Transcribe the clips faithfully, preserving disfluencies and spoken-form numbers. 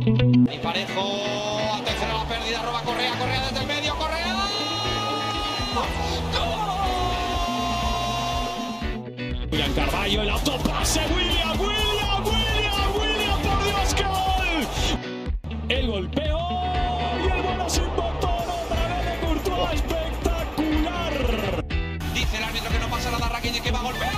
Y Parejo, atención a la pérdida, roba Correa, Correa desde el medio, Correa. ¡Gol! William Carvalho, el autopase, William, William, William, William, por Dios, gol. El golpeo y el vuelo sin botón, otra vez de Courtois, espectacular. Dice el árbitro que no pasa nada, Rakitic que va a golpear.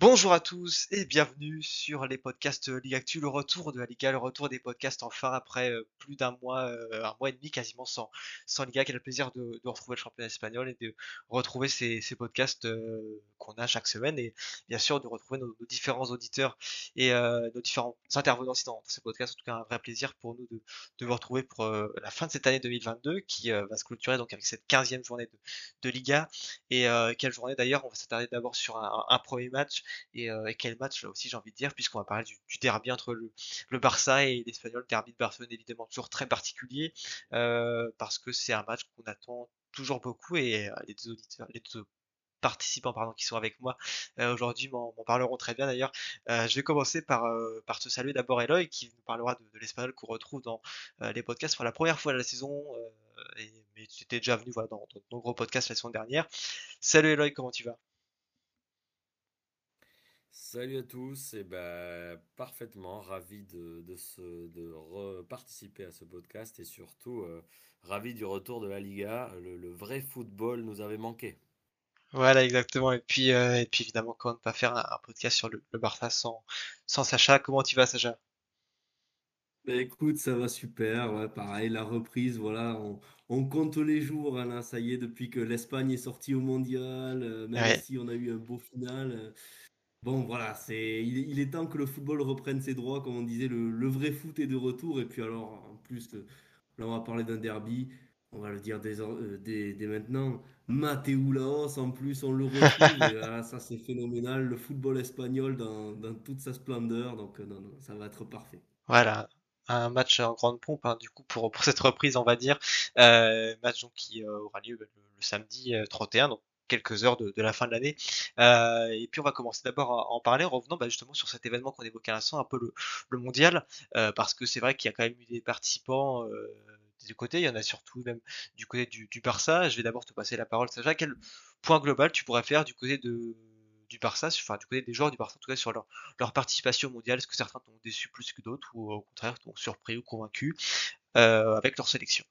Bonjour à tous et bienvenue sur les podcasts Ligue Actu, le retour de la Liga, le retour des podcasts enfin après plus d'un mois, un mois et demi quasiment sans, sans Liga. Quel plaisir de, de retrouver le championnat espagnol et de retrouver ces, ces podcasts qu'on a chaque semaine et bien sûr de retrouver nos, nos différents auditeurs et nos différents intervenants dans ces podcasts. En tout cas, un vrai plaisir pour nous de, de vous retrouver pour la fin de cette année deux mille vingt-deux qui va se clôturer donc avec cette quinzième journée de, de Liga. Et quelle journée d'ailleurs, on va s'attarder d'abord sur un, un premier match. Et, euh, et quel match là aussi j'ai envie de dire, puisqu'on va parler du, du derby entre le, le Barça et l'Espanyol, derby de Barcelone évidemment toujours très particulier euh, parce que c'est un match qu'on attend toujours beaucoup et euh, les deux auditeurs, les deux participants pardon qui sont avec moi euh, aujourd'hui m'en, m'en parleront très bien d'ailleurs. Euh, je vais commencer par euh, par te saluer d'abord Eloy qui nous parlera de, de l'Espanyol qu'on retrouve dans euh, les podcasts pour la première fois de la saison euh, et, mais tu étais déjà venu voilà, dans de nombreux podcasts la saison dernière. Salut Eloy, comment tu vas ? Salut à tous, et bah, parfaitement ravi de, de, se, de participer à ce podcast et surtout euh, ravi du retour de la Liga. Le, le vrai football nous avait manqué. Voilà, exactement. Et puis, euh, et puis évidemment, comment ne pas faire un, un podcast sur le, le Barça sans, sans Sacha. Comment tu vas, Sacha ? Bah, écoute, ça va super. Ouais, pareil, la reprise, voilà, on, on compte les jours, Alain. Ça y est, depuis que l'Espagne est sortie au Mondial, euh, même ouais. si on a eu un beau final. Euh, Bon, voilà, c'est il, il est temps que le football reprenne ses droits, comme on disait, le, le vrai foot est de retour. Et puis alors, en plus, là, on va parler d'un derby, on va le dire dès, euh, dès, dès maintenant. Mateu Laos, en plus, on le retrouve. Et voilà, ça, c'est phénoménal, le football espagnol dans, dans toute sa splendeur. Donc, non, non, ça va être parfait. Voilà. Un match en grande pompe, hein, du coup, pour, pour cette reprise, on va dire. Euh, match donc, qui euh, aura lieu le, le samedi euh, trente et un, donc quelques heures de, de la fin de l'année euh, et puis on va commencer d'abord à, à en parler en revenant bah, justement sur cet événement qu'on évoquait à l'instant, un peu le, le mondial euh, parce que c'est vrai qu'il y a quand même eu des participants euh, des deux côtés, il y en a surtout même du côté du, du Barça. Je vais d'abord te passer la parole, Sacha. Quel point global tu pourrais faire du côté de, du Barça, enfin du côté des joueurs du Barça en tout cas sur leur, leur participation au mondial? Est-ce que certains t'ont déçu plus que d'autres ou au contraire t'ont surpris ou convaincu euh, avec leur sélection?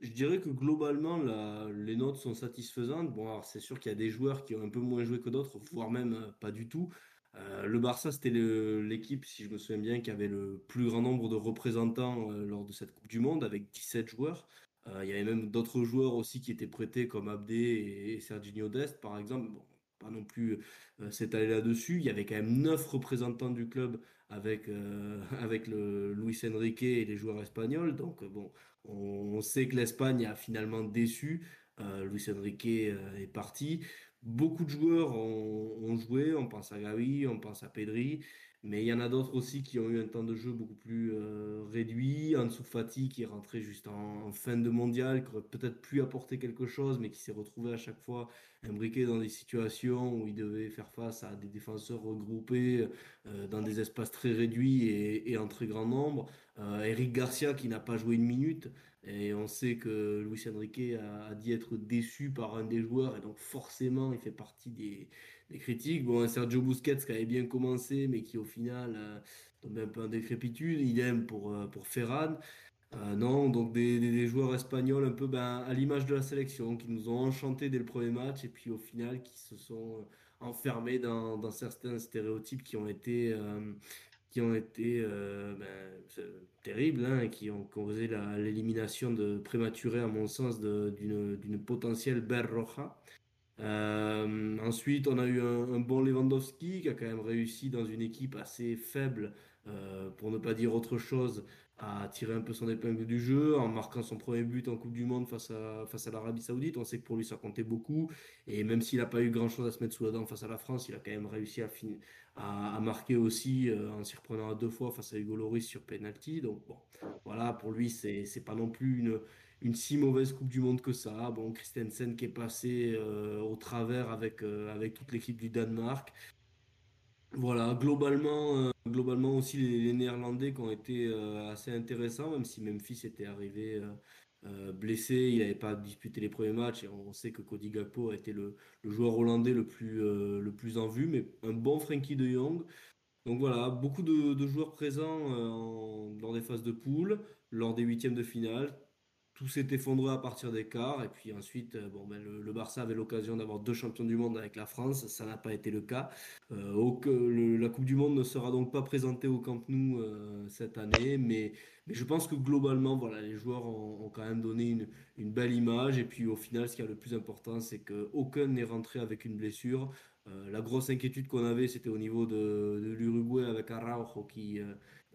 Je dirais que globalement, la, les notes sont satisfaisantes. Bon, alors c'est sûr qu'il y a des joueurs qui ont un peu moins joué que d'autres, voire même pas du tout. Euh, le Barça, c'était le, l'équipe, si je me souviens bien, qui avait le plus grand nombre de représentants euh, lors de cette Coupe du Monde, avec dix-sept joueurs. Euh, il y avait même d'autres joueurs aussi qui étaient prêtés, comme Abdé et, et Serginho Dest, par exemple. Bon, pas non plus euh, s'étaler là-dessus. Il y avait quand même neuf représentants du club avec, euh, avec le, Luis Enrique et les joueurs espagnols. Donc, euh, bon... On sait que l'Espagne a finalement déçu, euh, Luis Enrique euh, est parti, beaucoup de joueurs ont, ont joué, on pense à Gavi, on pense à Pedri, mais il y en a d'autres aussi qui ont eu un temps de jeu beaucoup plus euh, réduit. Ansu Fati qui est rentré juste en, en fin de mondial, qui aurait peut-être pu apporter quelque chose, mais qui s'est retrouvé à chaque fois imbriqué dans des situations où il devait faire face à des défenseurs regroupés euh, dans des espaces très réduits et, et en très grand nombre. Euh, Eric Garcia qui n'a pas joué une minute, et on sait que Luis Enrique a, a dit être déçu par un des joueurs, et donc forcément il fait partie des, des critiques. Bon, Sergio Busquets qui avait bien commencé mais qui au final euh, tombe un peu en décrépitude, il aime pour, euh, pour Ferran. Euh, non, donc des, des, des joueurs espagnols un peu ben, à l'image de la sélection, qui nous ont enchantés dès le premier match et puis au final qui se sont enfermés dans, dans certains stéréotypes qui ont été, euh, qui ont été euh, ben, terribles hein, et qui ont causé la, l'élimination de, prématurée à mon sens de, d'une, d'une potentielle Berroja. Euh, en Ensuite, on a eu un, un bon Lewandowski qui a quand même réussi dans une équipe assez faible, euh, pour ne pas dire autre chose, à tirer un peu son épingle du jeu en marquant son premier but en Coupe du Monde face à face à l'Arabie Saoudite. On sait que pour lui ça comptait beaucoup, et même s'il n'a pas eu grand-chose à se mettre sous la dent face à la France, il a quand même réussi à finir à, à marquer aussi, euh, en s'y reprenant à deux fois face à Hugo Lloris sur penalty. Donc bon, voilà, pour lui c'est c'est pas non plus une une si mauvaise Coupe du Monde que ça. Bon, Christensen qui est passé euh, au travers avec euh, avec toute l'équipe du Danemark. Voilà, globalement, euh, globalement aussi les, les Néerlandais qui ont été euh, assez intéressants, même si Memphis était arrivé euh, euh, blessé, il n'avait pas disputé les premiers matchs, et on sait que Cody Gakpo a été le, le joueur hollandais le plus euh, le plus en vue, mais un bon Frenkie de Jong. Donc voilà, beaucoup de, de joueurs présents euh, en, lors des phases de poule, lors des huitièmes de finale. Tout s'est effondré à partir des quarts, et puis ensuite, euh, bon ben le, le Barça avait l'occasion d'avoir deux champions du monde avec la France, ça n'a pas été le cas. Euh, au, le, la Coupe du Monde ne sera donc pas présentée au Camp Nou euh, cette année, mais, mais je pense que globalement, voilà, les joueurs ont, ont quand même donné une, une belle image. Et puis au final, ce qui est le plus important, c'est que aucun n'est rentré avec une blessure. Euh, la grosse inquiétude qu'on avait, c'était au niveau de, de l'Uruguay avec Araujo qui, euh,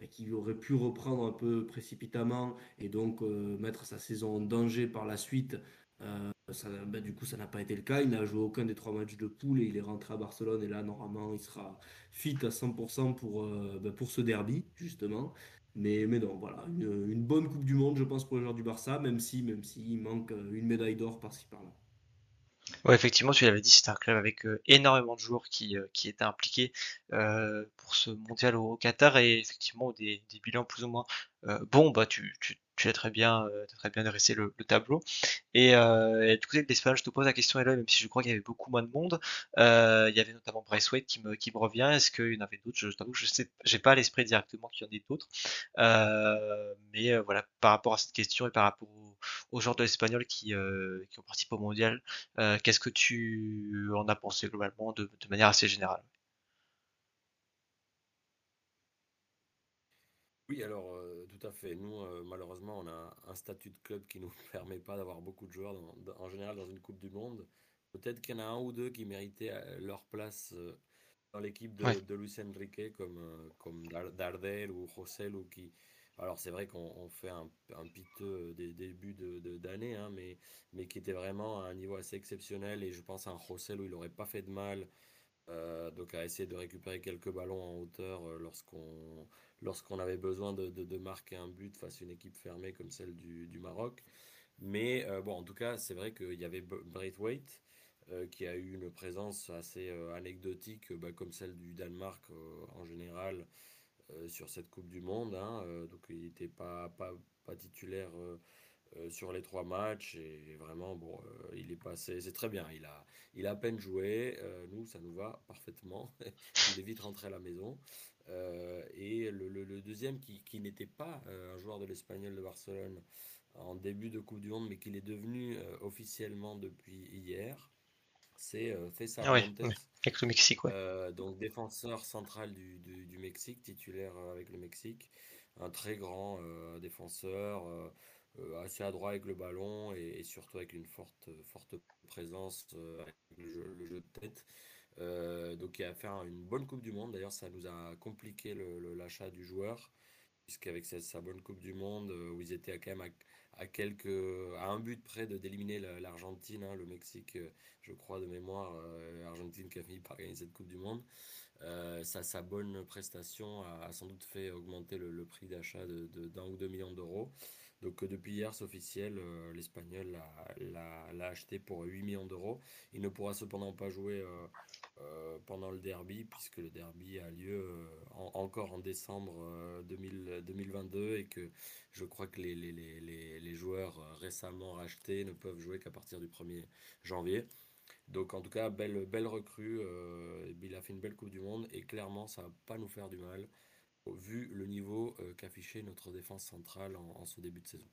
qui aurait pu reprendre un peu précipitamment et donc euh, mettre sa saison en danger par la suite. Euh, ça, ben, du coup, ça n'a pas été le cas. Il n'a joué aucun des trois matchs de poule et il est rentré à Barcelone. Et là, normalement, il sera fit à cent pour cent pour, euh, ben, pour ce derby, justement. Mais, mais non, voilà, une, une bonne Coupe du Monde, je pense, pour les joueurs du Barça, même si, même s'il manque une médaille d'or par-ci par-là. Ouais, effectivement, tu l'avais dit, c'était un club avec euh, énormément de joueurs qui, euh, qui étaient impliqués euh, pour ce mondial au Qatar, et effectivement des, des bilans plus ou moins euh, bons. Bah, tu, tu, tu as très bien, euh, tu as très bien dressé le, le tableau. Et, euh, et du côté de l'Espagne, je te pose la question, Eloy, même si je crois qu'il y avait beaucoup moins de monde. Euh, il y avait notamment Braithwaite qui me, qui me revient. Est-ce qu'il y en avait d'autres? Je t'avoue, je sais, j'ai pas à l'esprit directement qu'il y en ait d'autres. Euh, mais euh, voilà, par rapport à cette question et par rapport au, aux joueurs de l'Espagnol qui, euh, qui ont participé au mondial, euh, qu'est-ce que tu en as pensé globalement de, de manière assez générale? Oui, alors euh, tout à fait. Nous, euh, malheureusement, on a un statut de club qui nous permet pas d'avoir beaucoup de joueurs dans- dans- en général dans une Coupe du Monde. Peut-être qu'il y en a un ou deux qui méritaient euh, leur place euh, dans l'équipe Ouais. de, de Luis Enrique, comme, euh, comme Dar- Darder ou Rosell. Ou qui... Alors, c'est vrai qu'on on fait un, un piteux des débuts de, de- d'année, hein, mais, mais qui était vraiment à un niveau assez exceptionnel. Et je pense à un Rosell où il n'aurait pas fait de mal. Euh, donc à essayer de récupérer quelques ballons en hauteur euh, lorsqu'on lorsqu'on avait besoin de, de- de marquer un but face à une équipe fermée comme celle du, du Maroc. Mais euh, bon, en tout cas, c'est vrai qu'il y avait B- Braithwaite euh, qui a eu une présence assez euh, anecdotique, euh, bah, comme celle du Danemark euh, en général euh, sur cette Coupe du Monde, hein. Euh, donc il n'était pas, pas, pas titulaire euh, euh, sur les trois matchs, et vraiment, bon, euh, il est passé, c'est très bien, il a, il a à peine joué, euh, nous, ça nous va parfaitement, il est vite rentré à la maison. Euh, et le, le- le deuxième qui, qui n'était pas euh, un joueur de l'Espagnol de Barcelone en début de Coupe du Monde, mais qui l'est devenu euh, officiellement depuis hier, c'est euh, César Ah oui, Montes. oui, avec le Mexique, ouais. Euh, donc défenseur central du, du- du Mexique, titulaire euh, avec le Mexique, un très grand euh, défenseur, euh, euh, assez adroit avec le ballon, et, et surtout avec une forte, forte présence euh, avec le jeu, le jeu de tête. Euh, donc il a fait un- une bonne Coupe du Monde. D'ailleurs, ça nous a compliqué le- le- l'achat du joueur, puisqu'avec sa, sa bonne Coupe du Monde, euh, où ils étaient à, quand même à, à quelques, à un but près de d'éliminer la- l'Argentine, hein, le Mexique, euh, je crois de mémoire, euh, l'Argentine qui a fini par gagner cette Coupe du Monde. Euh, sa, sa bonne prestation a, a sans doute fait augmenter le, le prix d'achat de, de- d'un ou deux millions d'euros. Donc euh, depuis hier, c'est officiel, euh, l'Espagnol l'a l'a- l'a acheté pour huit millions d'euros. Il ne pourra cependant pas jouer euh, euh, pendant le derby, puisque le derby a lieu euh, en- encore en décembre euh, deux mille deux mille vingt-deux, et que je crois que les, les- les- les- les joueurs euh, récemment rachetés ne peuvent jouer qu'à partir du premier janvier. Donc en tout cas, belle, belle recrue, euh, il a fait une belle Coupe du Monde, et clairement, ça va pas nous faire du mal, au- vu le niveau euh, qu'affichait notre défense centrale en en ce début de saison.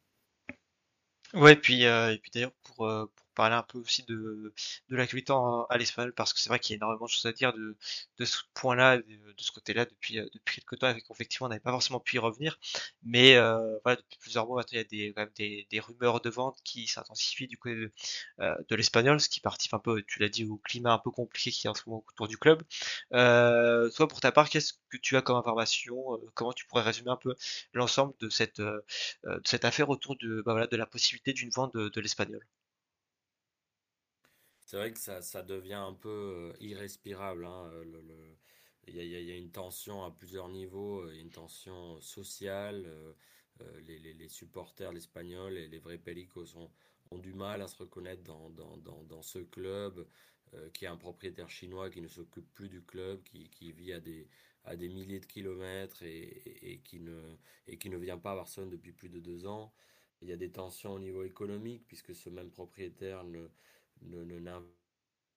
Ouais, puis euh, et puis d'ailleurs pour, euh, parler un peu aussi de, de l'actualité à l'Espagnol, parce que c'est vrai qu'il y a énormément de choses à dire de, de ce point-là, de, de ce côté-là, depuis, depuis quelques temps, et qu'effectivement on n'avait pas forcément pu y revenir, mais euh, voilà, depuis plusieurs mois maintenant, il y a des, quand même des, des rumeurs de vente qui s'intensifient du côté de, euh, de l'Espagnol, ce qui participe un peu, tu l'as dit, au climat un peu compliqué qui est en ce moment autour du club. Euh, toi, pour ta part, qu'est-ce que tu as comme information, euh, comment tu pourrais résumer un peu l'ensemble de cette, euh, de cette affaire autour de, bah voilà, de la possibilité d'une vente de, de l'Espagnol? C'est vrai que ça, ça devient un peu euh, irrespirable, hein, euh, le- le- Il y a, il y a- il y a une tension à plusieurs niveaux, euh, il y a une tension sociale. euh, euh, les, les- les supporters, l'Espagnol et les vrais Pelicos ont, ont du mal à se reconnaître dans, dans- dans- dans ce club euh, qui a un propriétaire chinois qui ne s'occupe plus du club, qui, qui vit à des, à des milliers de kilomètres et, et- et qui ne, et qui ne vient pas à Barcelone depuis plus de deux ans. Il y a des tensions au niveau économique puisque ce même propriétaire ne, ne, ne- n'investit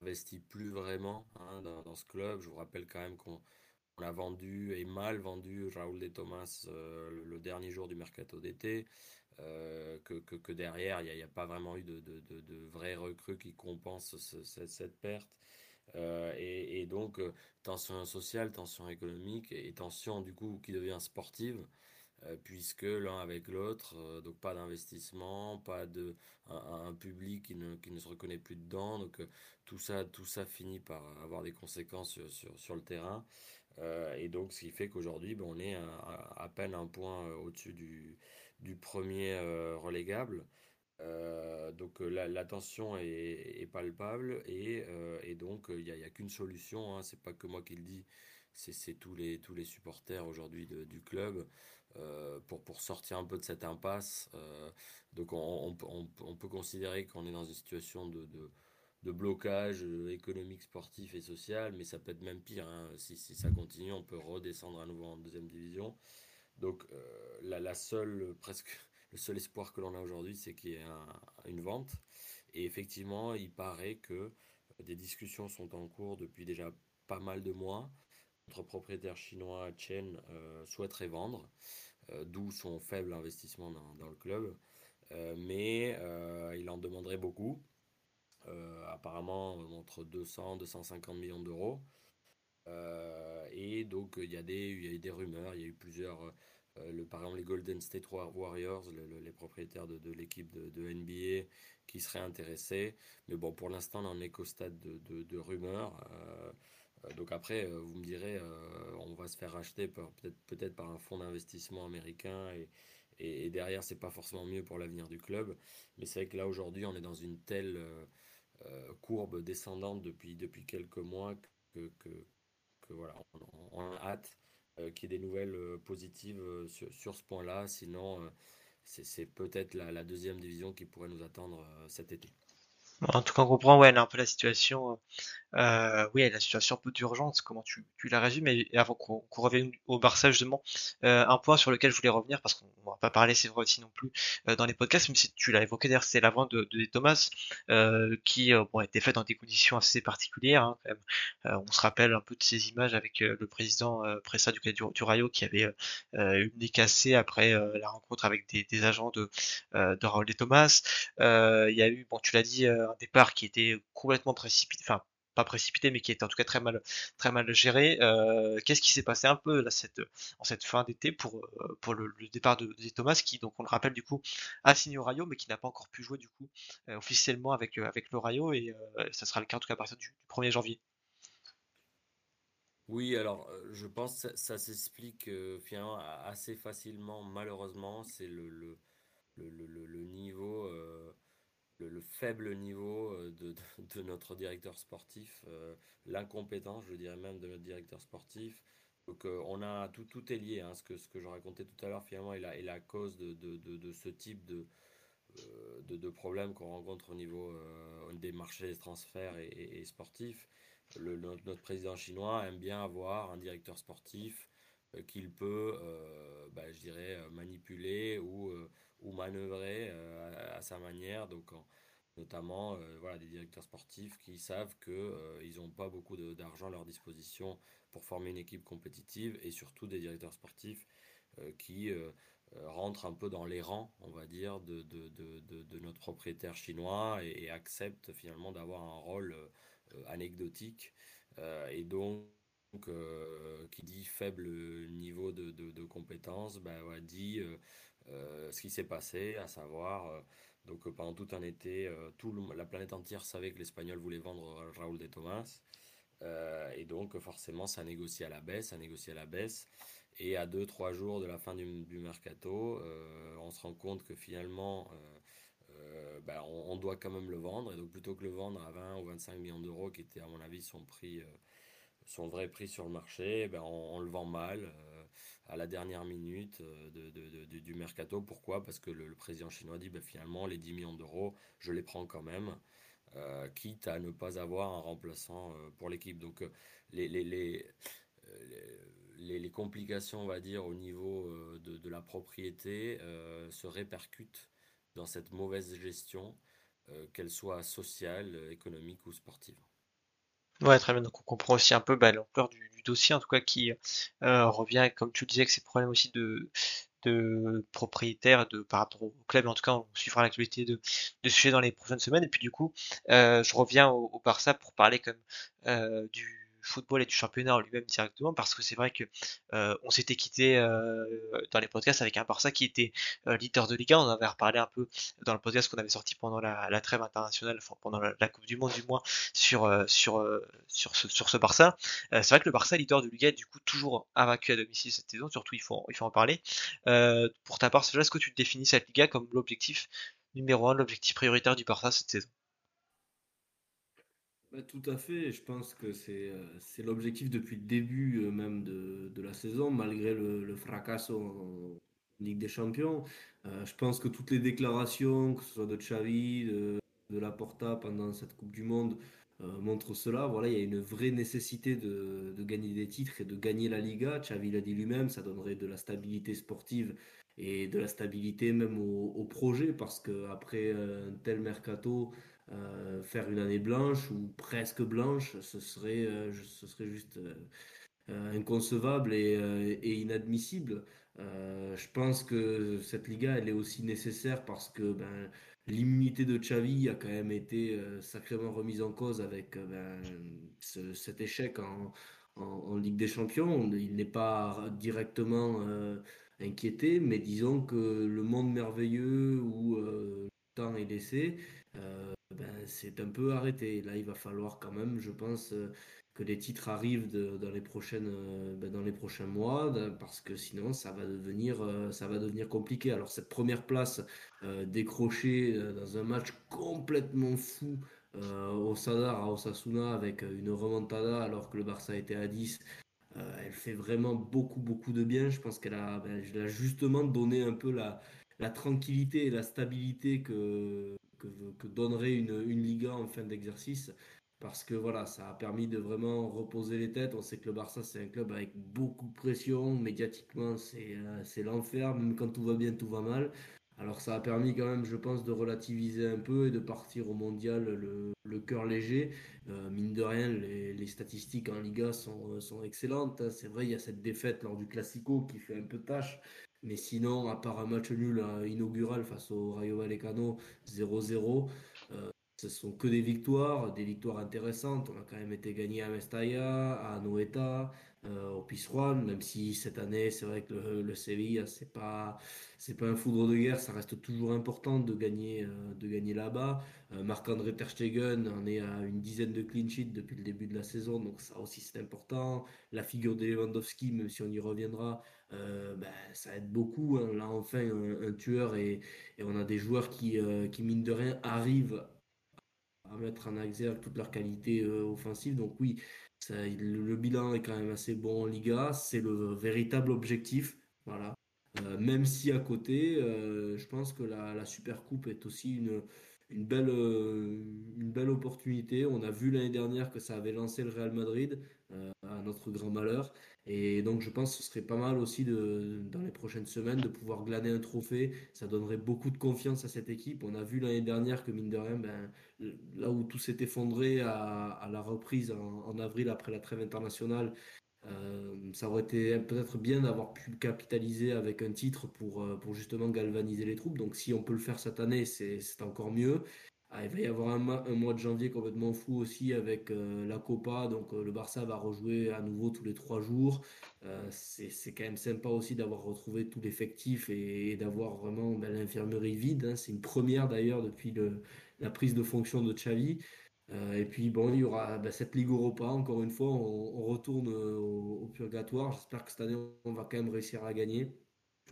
investit plus vraiment hein, dans, dans ce club. Je vous rappelle quand même qu'on on a vendu et mal vendu Raúl de Tomás euh, le, le dernier jour du mercato d'été, euh, que, que- que derrière, il n'y a, il y a pas vraiment eu de, de, de, de vraies recrues qui compensent ce- cette, cette perte. Euh, et, et donc, euh, tension sociale, tension économique et, et tension du coup qui devient sportive euh, puisque l'un avec l'autre, euh, donc pas d'investissement, pas de un, un- un public qui ne, qui ne se reconnaît plus dedans, donc euh, tout ça, tout ça finit par avoir des conséquences sur, sur- sur le terrain. Euh, et donc ce qui fait qu'aujourd'hui, ben, on est à, à- à peine un point euh, au-dessus du, du premier euh, relégable. Euh, donc euh, la, la tension est, est palpable et, euh, et donc il n'y a, y a qu'une solution, hein, c'est pas que moi qui le dis, c'est c'est tous les, tous les supporters aujourd'hui de- du club euh, pour, pour sortir un peu de cette impasse. Euh, donc on, on- on- on peut considérer qu'on est dans une situation de, de- de blocage euh, économique, sportif et social, mais ça peut être même pire, hein. Si, si ça continue, on peut redescendre à nouveau en deuxième division. Donc, euh, la, la seule, euh, presque, le seul espoir que l'on a aujourd'hui, c'est qu'il y ait un- une vente. Et effectivement, il paraît que euh, des discussions sont en cours depuis déjà pas mal de mois. Notre propriétaire chinois, Chen, euh, souhaiterait vendre, euh, d'où son faible investissement dans, dans le club. Euh, mais euh, il en demanderait beaucoup, euh, apparemment entre deux cents et deux cent cinquante millions d'euros. Euh, et donc, il y a des, il y a eu des rumeurs, il y a eu plusieurs. euh, euh, le, par exemple, les Golden State War- Warriors, le- le- les propriétaires de, de l'équipe de, de N B A, qui seraient intéressés. Mais bon, pour l'instant, on n'en est qu'au stade de, de- de rumeurs. Euh, euh, donc, après, euh, vous me direz, euh, on va se faire racheter par- peut-être peut-être par un fonds d'investissement américain. Et, et, et derrière, c'est pas forcément mieux pour l'avenir du club. Mais c'est vrai que là, aujourd'hui, on est dans une telle euh, euh, courbe descendante depuis, depuis quelques mois que, que- que voilà, on, on- on a hâte euh, qu'il y ait des nouvelles euh, positives euh, sur, sur ce point-là. Sinon, euh, c'est c'est peut-être la, la deuxième division qui pourrait nous attendre euh, cet été. En tout cas, on comprend ouais, là, un peu la situation. Euh, oui, la situation un peu d'urgence, comment tu, tu la résumes? Et et avant qu'on qu'on revienne au Barça, justement, euh, un point sur lequel je voulais revenir, parce qu'on ne va pas parler, c'est vrai aussi non plus, euh, dans les podcasts, même si tu l'as évoqué d'ailleurs, c'est la vente de, de Thomas, euh, qui euh, bon, a été faite dans des conditions assez particulières, hein, quand même. Euh, on se rappelle un peu de ces images avec euh, le président euh, Pressa du, du, du Rayo qui avait euh, euh, eu le nez cassé après euh, la rencontre avec des, des agents de, euh, de Raúl de Tomás. Euh, Il y a eu, bon, tu l'as dit, euh, un départ qui était complètement précipité, enfin, pas précipité, mais qui était en tout cas très mal, très mal géré. Euh, qu'est-ce qui s'est passé un peu là, cette, en cette fin d'été pour, euh, pour le, le départ de, de Thomas, qui, donc on le rappelle du coup, a signé au Rayo, mais qui n'a pas encore pu jouer du coup euh, officiellement avec, euh, avec le Rayo, et euh, ça sera le cas en tout cas à partir du, du premier janvier. Oui, alors euh, je pense que ça, ça s'explique euh, finalement a- assez facilement, malheureusement. C'est le, le, le, le- le- le niveau, euh, le, le faible niveau euh, de, de- de notre directeur sportif, euh, l'incompétence, je dirais même, de notre directeur sportif. Donc, euh, on a tout, tout est lié, hein, ce que, ce que je racontais tout à l'heure, finalement, est la, est la cause de, de, de, de ce type de, euh, de, de problèmes qu'on rencontre au niveau euh, des marchés des transferts et, et- et sportifs. Le, notre, notre président chinois aime bien avoir un directeur sportif euh, qu'il peut, euh, bah, je dirais, euh, manipuler ou, euh, ou manœuvrer euh, à, à sa manière. Donc, en- notamment, euh, voilà, des directeurs sportifs qui savent que euh, ils n'ont pas beaucoup de- d'argent à leur disposition pour former une équipe compétitive et surtout des directeurs sportifs euh, qui euh, euh, rentre un peu dans les rangs, on va dire, de, de, de, de, de notre propriétaire chinois et, et accepte finalement d'avoir un rôle euh, anecdotique. Euh, et donc, Donc, euh, qui dit faible niveau de, de, de compétence, bah, ouais, dit euh, euh, ce qui s'est passé, à savoir, euh, donc euh, pendant tout un été, euh, tout le, la planète entière savait que l'Espagnol voulait vendre Raúl de Tomás, euh, et donc forcément ça négocie à la baisse, ça négocie à la baisse, et à deux trois jours de la fin du, du mercato, euh, on se rend compte que finalement euh, Euh, ben on, on doit quand même le vendre, et donc plutôt que le vendre à vingt ou vingt-cinq millions d'euros qui était à mon avis son prix, euh, son vrai prix sur le marché, ben on, on le vend mal euh, à la dernière minute euh, de, de, de, du mercato. Pourquoi? Parce que le, le président chinois dit ben finalement les dix millions d'euros je les prends quand même, euh, quitte à ne pas avoir un remplaçant euh, pour l'équipe. Donc euh, les, les, les Les, les complications, on va dire, au niveau euh, de, de la propriété euh, se répercutent dans cette mauvaise gestion, euh, qu'elle soit sociale, euh, économique ou sportive. Ouais, très bien. Donc on comprend aussi un peu bah, l'ampleur du, du dossier, en tout cas, qui euh, revient, comme tu le disais, avec ces problèmes aussi de, de propriétaires de, par rapport au club. En tout cas, on suivra l'actualité de, de ce sujet dans les prochaines semaines. Et puis du coup, euh, je reviens au, au Barça pour parler comme euh, du football et du championnat en lui-même directement, parce que c'est vrai que euh, on s'était quitté euh, dans les podcasts avec un Barça qui était euh, leader de Liga. On en avait reparlé un peu dans le podcast qu'on avait sorti pendant la, la trêve internationale, enfin, pendant la, la Coupe du Monde du moins, sur euh, sur euh, sur ce sur ce Barça. Euh, c'est vrai que le Barça leader de Liga est du coup toujours invaincu à domicile cette saison. Surtout, il faut il faut en parler. Euh, pour ta part, est-ce que tu définis cette Liga comme l'objectif numéro un, l'objectif prioritaire du Barça cette saison? Bah, tout à fait, je pense que c'est, euh, c'est l'objectif depuis le début euh, même de, de la saison, malgré le, le fracasso en, en Ligue des Champions. Euh, je pense que toutes les déclarations, que ce soit de Xavi, de, de Laporta pendant cette Coupe du Monde, euh, montrent cela. Voilà, il y a une vraie nécessité de, de gagner des titres et de gagner la Liga. Xavi l'a dit lui-même, ça donnerait de la stabilité sportive et de la stabilité même au, au projet, parce qu'après euh, un tel mercato, Euh, faire une année blanche ou presque blanche, ce serait, euh, ce serait juste euh, euh, inconcevable et, euh, et inadmissible. Euh, je pense que cette Liga, elle est aussi nécessaire parce que ben, l'immunité de Xavi a quand même été euh, sacrément remise en cause avec euh, ben, ce, cet échec en, en, en Ligue des Champions. Il n'est pas directement euh, inquiété, mais disons que le monde merveilleux où euh, le temps est laissé, euh, Ben, c'est un peu arrêté. Là, il va falloir quand même, je pense, euh, que les titres arrivent de, dans les prochaines, euh, ben, dans les prochains mois, de, parce que sinon, ça va devenir, euh, ça va devenir compliqué. Alors, cette première place euh, décrochée euh, dans un match complètement fou euh, au Sadar, à Osasuna, avec une remontada alors que le Barça était à dix, euh, elle fait vraiment beaucoup, beaucoup de bien. Je pense qu'elle a, ben, elle a justement donné un peu la, la tranquillité et la stabilité que... Que, que donnerait une, une Liga en fin d'exercice, parce que voilà, ça a permis de vraiment reposer les têtes. On sait que le Barça, c'est un club avec beaucoup de pression, médiatiquement c'est, euh, c'est l'enfer, même quand tout va bien, tout va mal. Alors ça a permis quand même, je pense, de relativiser un peu et de partir au mondial le, le cœur léger. Euh, mine de rien, les, les statistiques en Liga sont, sont excellentes. C'est vrai, il y a cette défaite lors du Classico qui fait un peu tâche. Mais sinon, à part un match nul inaugural face au Rayo Vallecano, zéro zéro, euh, ce sont que des victoires, des victoires intéressantes. On a quand même été gagné à Mestalla, à Anoeta, euh, au Pizjuan, même si cette année, c'est vrai que le, le Séville, c'est pas, c'est pas un foudre de guerre, ça reste toujours important de gagner, euh, de gagner là-bas. Euh, Marc-André Ter Stegen en est à une dizaine de clean sheets depuis le début de la saison, donc ça aussi c'est important. La figure de Lewandowski, même si on y reviendra, Euh, ben, ça aide beaucoup, hein. Là enfin un, un tueur et, et on a des joueurs qui, euh, qui mine de rien arrivent à mettre en exergue toutes leurs qualités euh, offensives. Donc oui, ça, le, le bilan est quand même assez bon en Liga, c'est le véritable objectif, voilà. Euh, même si à côté euh, je pense que la, la Super Coupe est aussi une, une, belle, euh, une belle opportunité. On a vu l'année dernière que ça avait lancé le Real Madrid euh, à notre grand malheur. Et donc je pense que ce serait pas mal aussi de, dans les prochaines semaines de pouvoir glaner un trophée. Ça donnerait beaucoup de confiance à cette équipe. On a vu l'année dernière que mine de rien, ben, là où tout s'est effondré à, à la reprise en, en avril après la trêve internationale, Euh, ça aurait été peut-être bien d'avoir pu capitaliser avec un titre pour, euh, pour justement galvaniser les troupes. Donc si on peut le faire cette année, c'est, c'est encore mieux. Ah, il va y avoir un, ma- un mois de janvier complètement fou aussi avec euh, la Copa. Donc euh, le Barça va rejouer à nouveau tous les trois jours. Euh, c'est, c'est quand même sympa aussi d'avoir retrouvé tout l'effectif et, et d'avoir vraiment ben, l'infirmerie vide, hein. C'est une première d'ailleurs depuis le, la prise de fonction de Xavi. Euh, et puis bon, il y aura bah, cette Ligue Europa, encore une fois, on, on retourne euh, au, au purgatoire. J'espère que cette année, on va quand même réussir à la gagner.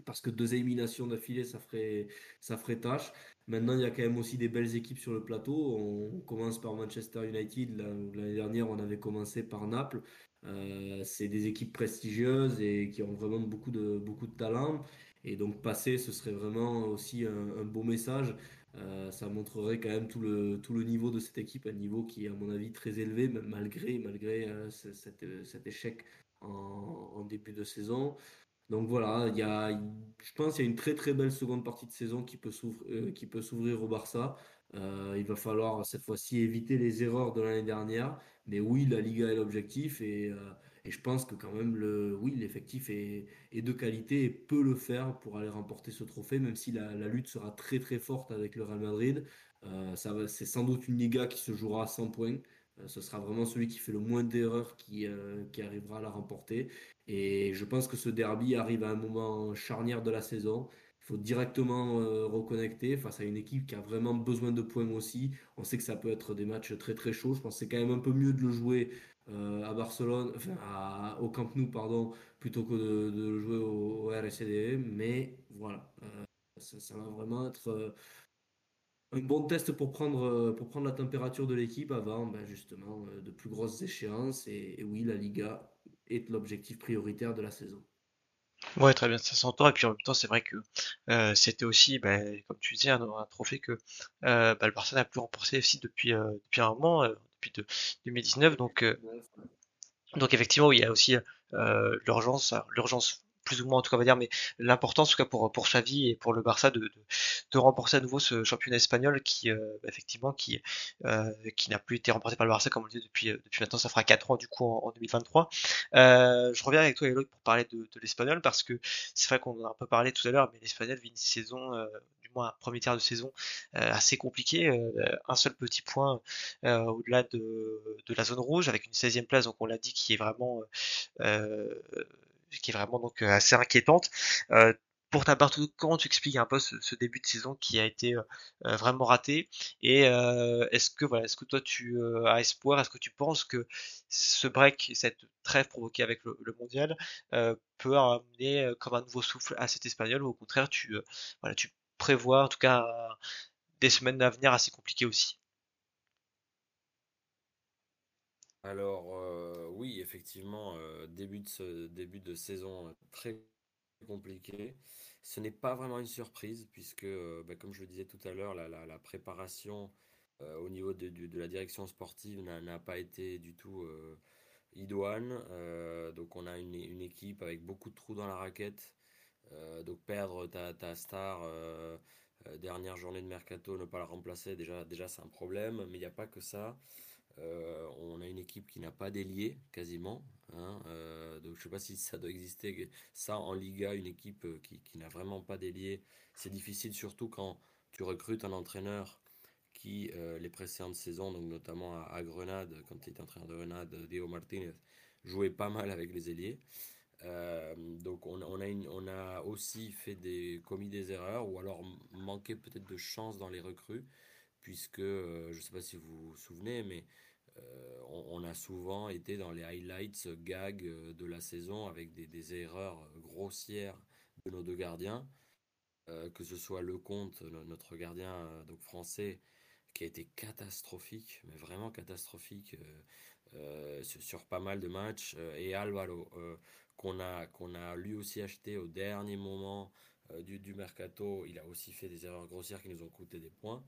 Parce que deux éliminations d'affilée, ça ferait, ça ferait tâche. Maintenant, il y a quand même aussi des belles équipes sur le plateau. On commence par Manchester United. Là, où l'année dernière, on avait commencé par Naples. Euh, c'est des équipes prestigieuses et qui ont vraiment beaucoup de, beaucoup de talent. Et donc, passer, ce serait vraiment aussi un, un beau message. Euh, ça montrerait quand même tout le, tout le niveau de cette équipe, un niveau qui est à mon avis très élevé, même malgré, malgré euh, ce- cet, euh, cet échec en, en début de saison. Donc voilà, il y a, je pense qu'il y a une très très belle seconde partie de saison qui peut s'ouvrir, qui peut s'ouvrir au Barça. Euh, il va falloir cette fois-ci éviter les erreurs de l'année dernière. Mais oui, la Liga est l'objectif et, euh, et je pense que quand même le, oui, l'effectif est, est de qualité et peut le faire pour aller remporter ce trophée, même si la, la lutte sera très très forte avec le Real Madrid. Euh, ça va, c'est sans doute une Liga qui se jouera à cent points. Euh, ce sera vraiment celui qui fait le moins d'erreurs qui, euh, qui arrivera à la remporter. Et je pense que ce derby arrive à un moment charnière de la saison. Il faut directement euh, reconnecter face à une équipe qui a vraiment besoin de points aussi. On sait que ça peut être des matchs très très chauds. Je pense que c'est quand même un peu mieux de le jouer euh, à Barcelone, enfin à, au Camp Nou, pardon, plutôt que de, de le jouer au, au R C D. Mais voilà, euh, ça, ça va vraiment être euh, un bon test pour prendre, euh, pour prendre la température de l'équipe avant ben, justement euh, de plus grosses échéances. Et, et oui, la Liga est l'objectif prioritaire de la saison. Ouais, très bien, ça s'entend. Et puis en même temps, c'est vrai que euh, c'était aussi, ben, comme tu disais, un, un trophée que euh, ben, le Barça n'a plus remporté aussi depuis, euh, depuis un moment, euh, depuis de- deux mille dix-neuf. Donc, euh, donc effectivement, oui, il y a aussi euh, l'urgence, alors, l'urgence plus ou moins en tout cas on va dire, mais l'importance en tout cas pour pour Xavi et pour le Barça de, de, de remporter à nouveau ce championnat espagnol qui euh, effectivement qui euh, qui n'a plus été remporté par le Barça comme on le dit depuis euh, depuis maintenant ça fera quatre ans du coup en, en deux mille vingt-trois. Euh, je reviens avec toi Eloy pour parler de, de l'Espagnol parce que c'est vrai qu'on en a un peu parlé tout à l'heure, mais l'Espagnol vit une saison euh, du moins un premier tiers de saison euh, assez compliqué, euh, un seul petit point euh, au-delà de, de la zone rouge avec une seizième place, donc on l'a dit qui est vraiment euh, qui est vraiment donc euh, assez inquiétante. Euh, pour ta part, tout- comment tu expliques un peu ce, ce début de saison qui a été euh, euh, vraiment raté? Et euh, est-ce que voilà, est-ce que toi tu euh, as espoir? Est-ce que tu penses que ce break, cette trêve provoquée avec le, le mondial, euh, peut amener euh, comme un nouveau souffle à cet Espagnol ou au contraire tu euh, voilà, tu prévois en tout cas un- des semaines à venir assez compliquées aussi? Alors, euh, oui, effectivement, euh, début de ce, début de saison euh, très compliqué. Ce n'est pas vraiment une surprise, puisque, euh, bah, comme je le disais tout à l'heure, la, la- la préparation euh, au niveau de, du- de la direction sportive n'a n'a pas été du tout euh, idoine. Euh, donc, on a une, une équipe avec beaucoup de trous dans la raquette. Euh, donc, perdre ta, ta star, euh, euh, dernière journée de mercato, ne pas la remplacer, déjà, déjà c'est un problème, mais il n'y a pas que ça. Euh, on a une équipe qui n'a pas d'ailier quasiment, hein, euh, donc je sais pas si ça doit exister. Ça en Liga, une équipe euh, qui, qui n'a vraiment pas d'ailier, c'est difficile surtout quand tu recrutes un entraîneur qui, euh, les précédentes saisons, donc notamment à, à Grenade, quand il était entraîneur de Grenade, euh, Diego Martínez, jouait pas mal avec les ailiers. Euh, donc on, on a une- on a aussi fait des, commis des erreurs ou alors manqué peut-être de chance dans les recrues, puisque euh, je sais pas si vous vous souvenez, mais euh, on, on a souvent été dans les highlights, euh, gags euh, de la saison avec des, des erreurs euh, grossières de nos deux gardiens, euh, que ce soit Lecomte, no- notre gardien euh, donc français, qui a été catastrophique, mais vraiment catastrophique euh, euh, sur, sur pas mal de matchs, euh, et Alvaro, euh, qu'on a, qu'on a lui aussi acheté au dernier moment euh, du, du mercato, il a aussi fait des erreurs grossières qui nous ont coûté des points.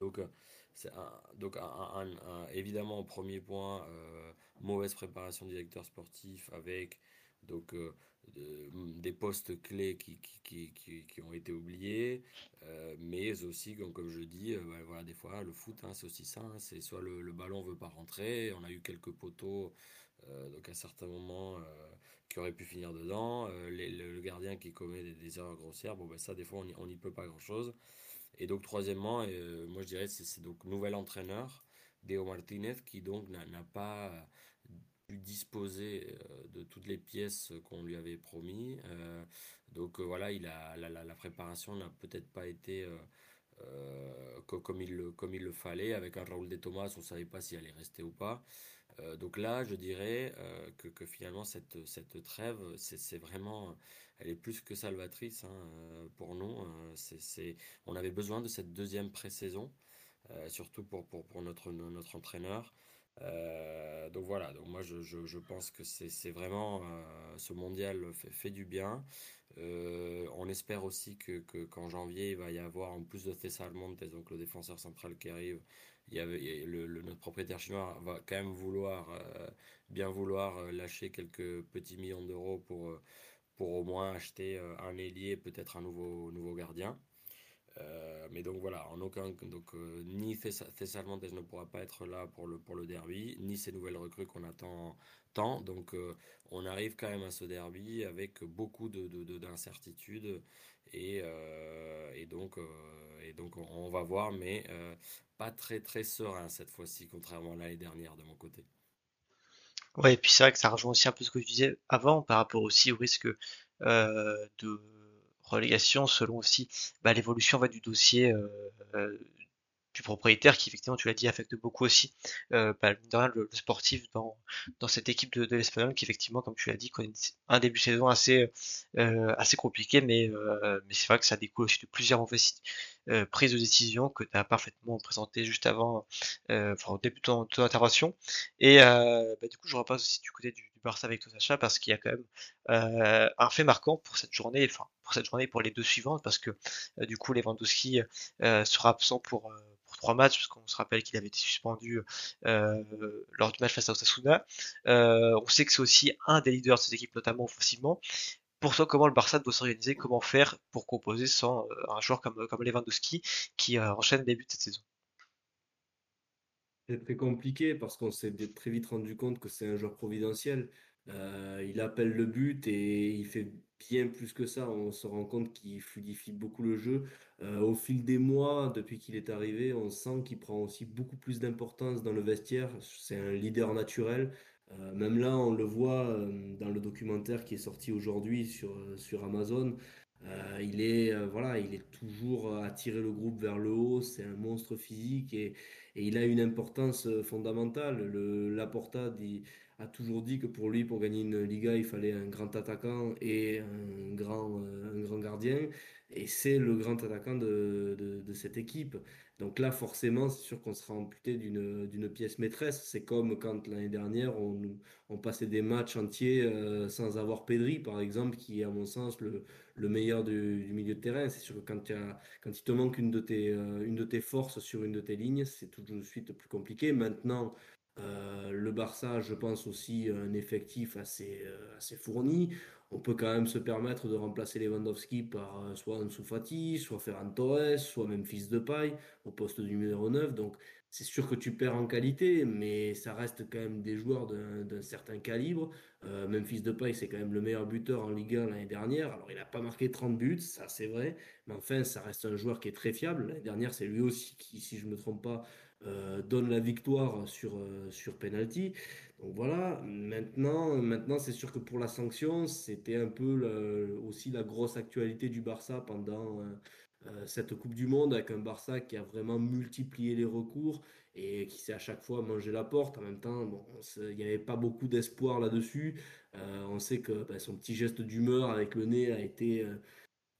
Donc, euh, c'est un- donc un- un- un- un- évidemment, au premier point, euh, mauvaise préparation du directeur sportif avec donc, euh, de- des postes clés qui, qui, qui, qui- qui ont été oubliés, euh, mais aussi, comme, comme je dis, euh, bah, voilà, des fois, le foot, hein, c'est aussi ça, hein, c'est soit le, le ballon veut pas rentrer, on a eu quelques poteaux Euh, donc à certains moments euh, qui auraient pu finir dedans. Euh, les- le, le gardien qui commet des, des erreurs grossières, bon bah ça des fois on n'y on n'y peut pas grand-chose. Et donc troisièmement, euh, moi je dirais c'est c'est donc nouvel entraîneur, Diego Martínez, qui donc n'a n'a pas pu disposer euh, de toutes les pièces qu'on lui avait promis. Euh, donc euh, voilà, il a, la, la- la préparation n'a peut-être pas été euh, euh, co- comme il le, comme il le fallait. Avec un Raúl de Tomás, on savait pas s'il allait rester ou pas. Euh, donc là, je dirais euh, que, que finalement, cette, cette trêve, c'est c'est vraiment, elle est plus que salvatrice hein, euh, pour nous. Euh, c'est, c'est, on avait besoin de cette deuxième pré-saison, euh, surtout pour, pour, pour notre, notre entraîneur. Euh, donc voilà, donc moi je, je, je pense que c'est c'est vraiment euh, ce mondial fait, fait du bien. Euh, on espère aussi que, que qu'en janvier il va y avoir en plus de César Montes, donc le défenseur central qui arrive, il y avait il y a- le, le- notre propriétaire chinois va quand même vouloir euh, bien vouloir euh, lâcher quelques petits millions d'euros pour euh, pour au moins acheter euh, un ailier, peut-être un nouveau nouveau gardien. Euh, mais donc voilà, en aucun donc euh, ni Thessa- César Montes ne pourra pas être là pour le pour le derby, ni ces nouvelles recrues qu'on attend tant. Donc euh, on arrive quand même à ce derby avec beaucoup de de- de- d'incertitudes et euh, et donc euh, et donc on, on va voir, mais euh, pas très très serein cette fois-ci, contrairement à l'année dernière de mon côté. Ouais, et puis c'est vrai que ça rejoint aussi un peu ce que tu disais avant par rapport aussi au risque euh, de relégation selon aussi bah, l'évolution va du dossier euh, euh, du propriétaire qui, effectivement, tu l'as dit, affecte beaucoup aussi euh, bah, mine de rien, le, le sportif dans, dans cette équipe de, de l'Espagnol qui, effectivement, comme tu l'as dit, connaît un début de saison assez, euh, assez compliqué, mais, euh, mais c'est vrai que ça découle aussi de plusieurs mauvaises euh, prises de décision que tu as parfaitement présenté juste avant, euh, enfin, au début de ton, de ton intervention. Et euh, bah, du coup, je repasse aussi du côté du, du Barça avec toi, Sacha, parce qu'il y a quand même euh, un fait marquant pour cette journée, enfin, pour cette journée et pour les deux suivantes, parce que euh, du coup, Lewandowski euh, sera absent pour, euh, pour trois matchs, parce qu'on se rappelle qu'il avait été suspendu euh, lors du match face à Osasuna. Euh, on sait que c'est aussi un des leaders de cette équipe, notamment offensivement. Pour toi, comment le Barça doit s'organiser, comment faire pour composer sans euh, un joueur comme, comme Lewandowski qui euh, enchaîne le début de cette saison? C'est très compliqué parce qu'on s'est dé- très vite rendu compte que c'est un joueur providentiel. Euh, il appelle le but et il fait bien plus que ça. On se rend compte qu'il fluidifie beaucoup le jeu. Euh, au fil des mois, depuis qu'il est arrivé, on sent qu'il prend aussi beaucoup plus d'importance dans le vestiaire. C'est un leader naturel. Euh, même là, on le voit euh, dans le documentaire qui est sorti aujourd'hui sur, euh, sur Amazon. Euh, il est, euh, voilà, il est toujours à tirer le groupe vers le haut. C'est un monstre physique et et il a une importance euh, fondamentale. Le, Laporta dit- a toujours dit que pour lui, pour gagner une Liga, il fallait un grand attaquant et un grand, euh, un grand gardien. Et c'est le grand attaquant de, de- de cette équipe. Donc là, forcément, c'est sûr qu'on sera amputé d'une, d'une pièce maîtresse. C'est comme quand l'année dernière, on, on passait des matchs entiers euh, sans avoir Pedri, par exemple, qui est à mon sens le, le meilleur du, du milieu de terrain. C'est sûr que quand il y a quand il te manque une de tes, euh, une de tes forces sur une de tes lignes, c'est tout de suite plus compliqué. Maintenant, euh, le Barça, je pense aussi euh, un effectif assez, euh, assez fourni. On peut quand même se permettre de remplacer Lewandowski par euh, soit Ansu Fati, soit Ferran Torres, soit Memphis Depay au poste du numéro neuf. Donc, c'est sûr que tu perds en qualité, mais ça reste quand même des joueurs d'un d'un certain calibre. Euh, Memphis Depay, c'est quand même le meilleur buteur en Ligue un l'année dernière. Alors, il n'a pas marqué trente buts, ça c'est vrai. Mais enfin, ça reste un joueur qui est très fiable. L'année dernière, c'est lui aussi qui, si je ne me trompe pas, euh, donne la victoire sur, euh, sur penalty. Donc voilà, maintenant, maintenant c'est sûr que pour la sanction, c'était un peu le- aussi la grosse actualité du Barça pendant euh, euh, cette Coupe du Monde, avec un Barça qui a vraiment multiplié les recours et qui s'est à chaque fois mangé la porte. En même temps, bon, on se- il n'y avait pas beaucoup d'espoir là-dessus. Euh, on sait que bah, son petit geste d'humeur avec le nez a été euh,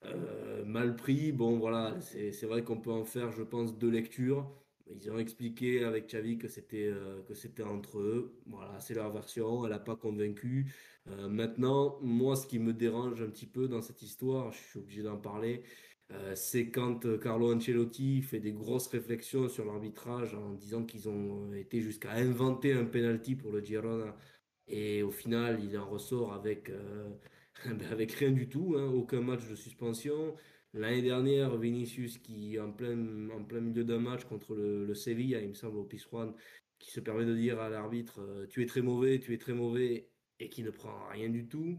euh, mal pris. Bon, voilà, c'est c'est vrai qu'on peut en faire, je pense, deux lectures. Ils ont expliqué avec Xavi que c'était euh, que c'était entre eux. Voilà, c'est leur version, elle n'a pas convaincu. Euh, maintenant, moi, ce qui me dérange un petit peu dans cette histoire, je suis obligé d'en parler, euh, c'est quand euh, Carlo Ancelotti fait des grosses réflexions sur l'arbitrage en disant qu'ils ont euh, été jusqu'à inventer un penalty pour le Girona. Et au final, il en ressort avec, euh, ben, avec rien du tout, hein, aucun match de suspension. L'année dernière, Vinicius, qui en plein, en plein milieu d'un match contre le, le Séville, il me semble, au Pizjuan, qui se permet de dire à l'arbitre « tu es très mauvais, tu es très mauvais » et qui ne prend rien du tout.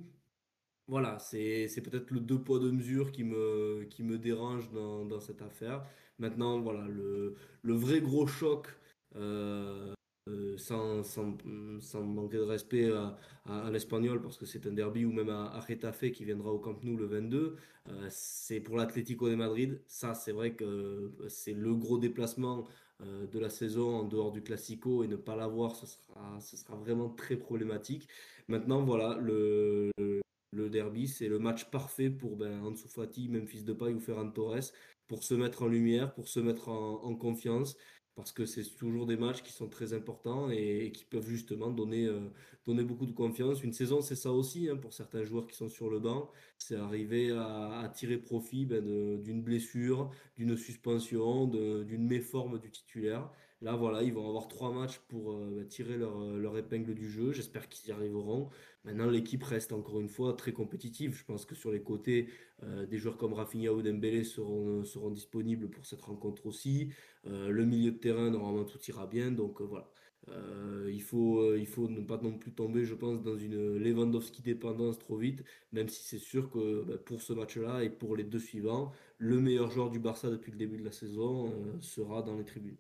Voilà, c'est, c'est peut-être le deux poids deux mesures qui me, qui me dérange dans, dans cette affaire. Maintenant, voilà, le, le vrai gros choc, euh, euh, sans, sans, sans manquer de respect à, à, à l'Espanyol, parce que c'est un derby, ou même à, à Getafe qui viendra au Camp Nou le vingt-deux, euh, c'est pour l'Atlético de Madrid. Ça, c'est vrai que c'est le gros déplacement euh, de la saison en dehors du Classico, et ne pas l'avoir, ce sera, ce sera vraiment très problématique. Maintenant, voilà, le... le Le derby, c'est le match parfait pour ben, Ansu Fati, Memphis Depay ou Ferran Torres, pour se mettre en lumière, pour se mettre en, en confiance, parce que c'est toujours des matchs qui sont très importants et, et qui peuvent justement donner euh, donner beaucoup de confiance. Une saison, c'est ça aussi, hein, pour certains joueurs qui sont sur le banc, c'est arriver à, à tirer profit ben, de, d'une blessure, d'une suspension, de, d'une méforme du titulaire. Là, voilà, ils vont avoir trois matchs pour euh, tirer leur, leur épingle du jeu. J'espère qu'ils y arriveront. Maintenant, l'équipe reste encore une fois très compétitive. Je pense que sur les côtés, euh, des joueurs comme Rafinha ou Dembélé seront, seront disponibles pour cette rencontre aussi. Euh, le milieu de terrain, normalement, tout ira bien. Donc, euh, voilà. Euh, il faut, euh, il faut ne pas non plus tomber, je pense, dans une Lewandowski dépendance trop vite, même si c'est sûr que bah, pour ce match-là et pour les deux suivants, le meilleur joueur du Barça depuis le début de la saison euh, sera dans les tribunes.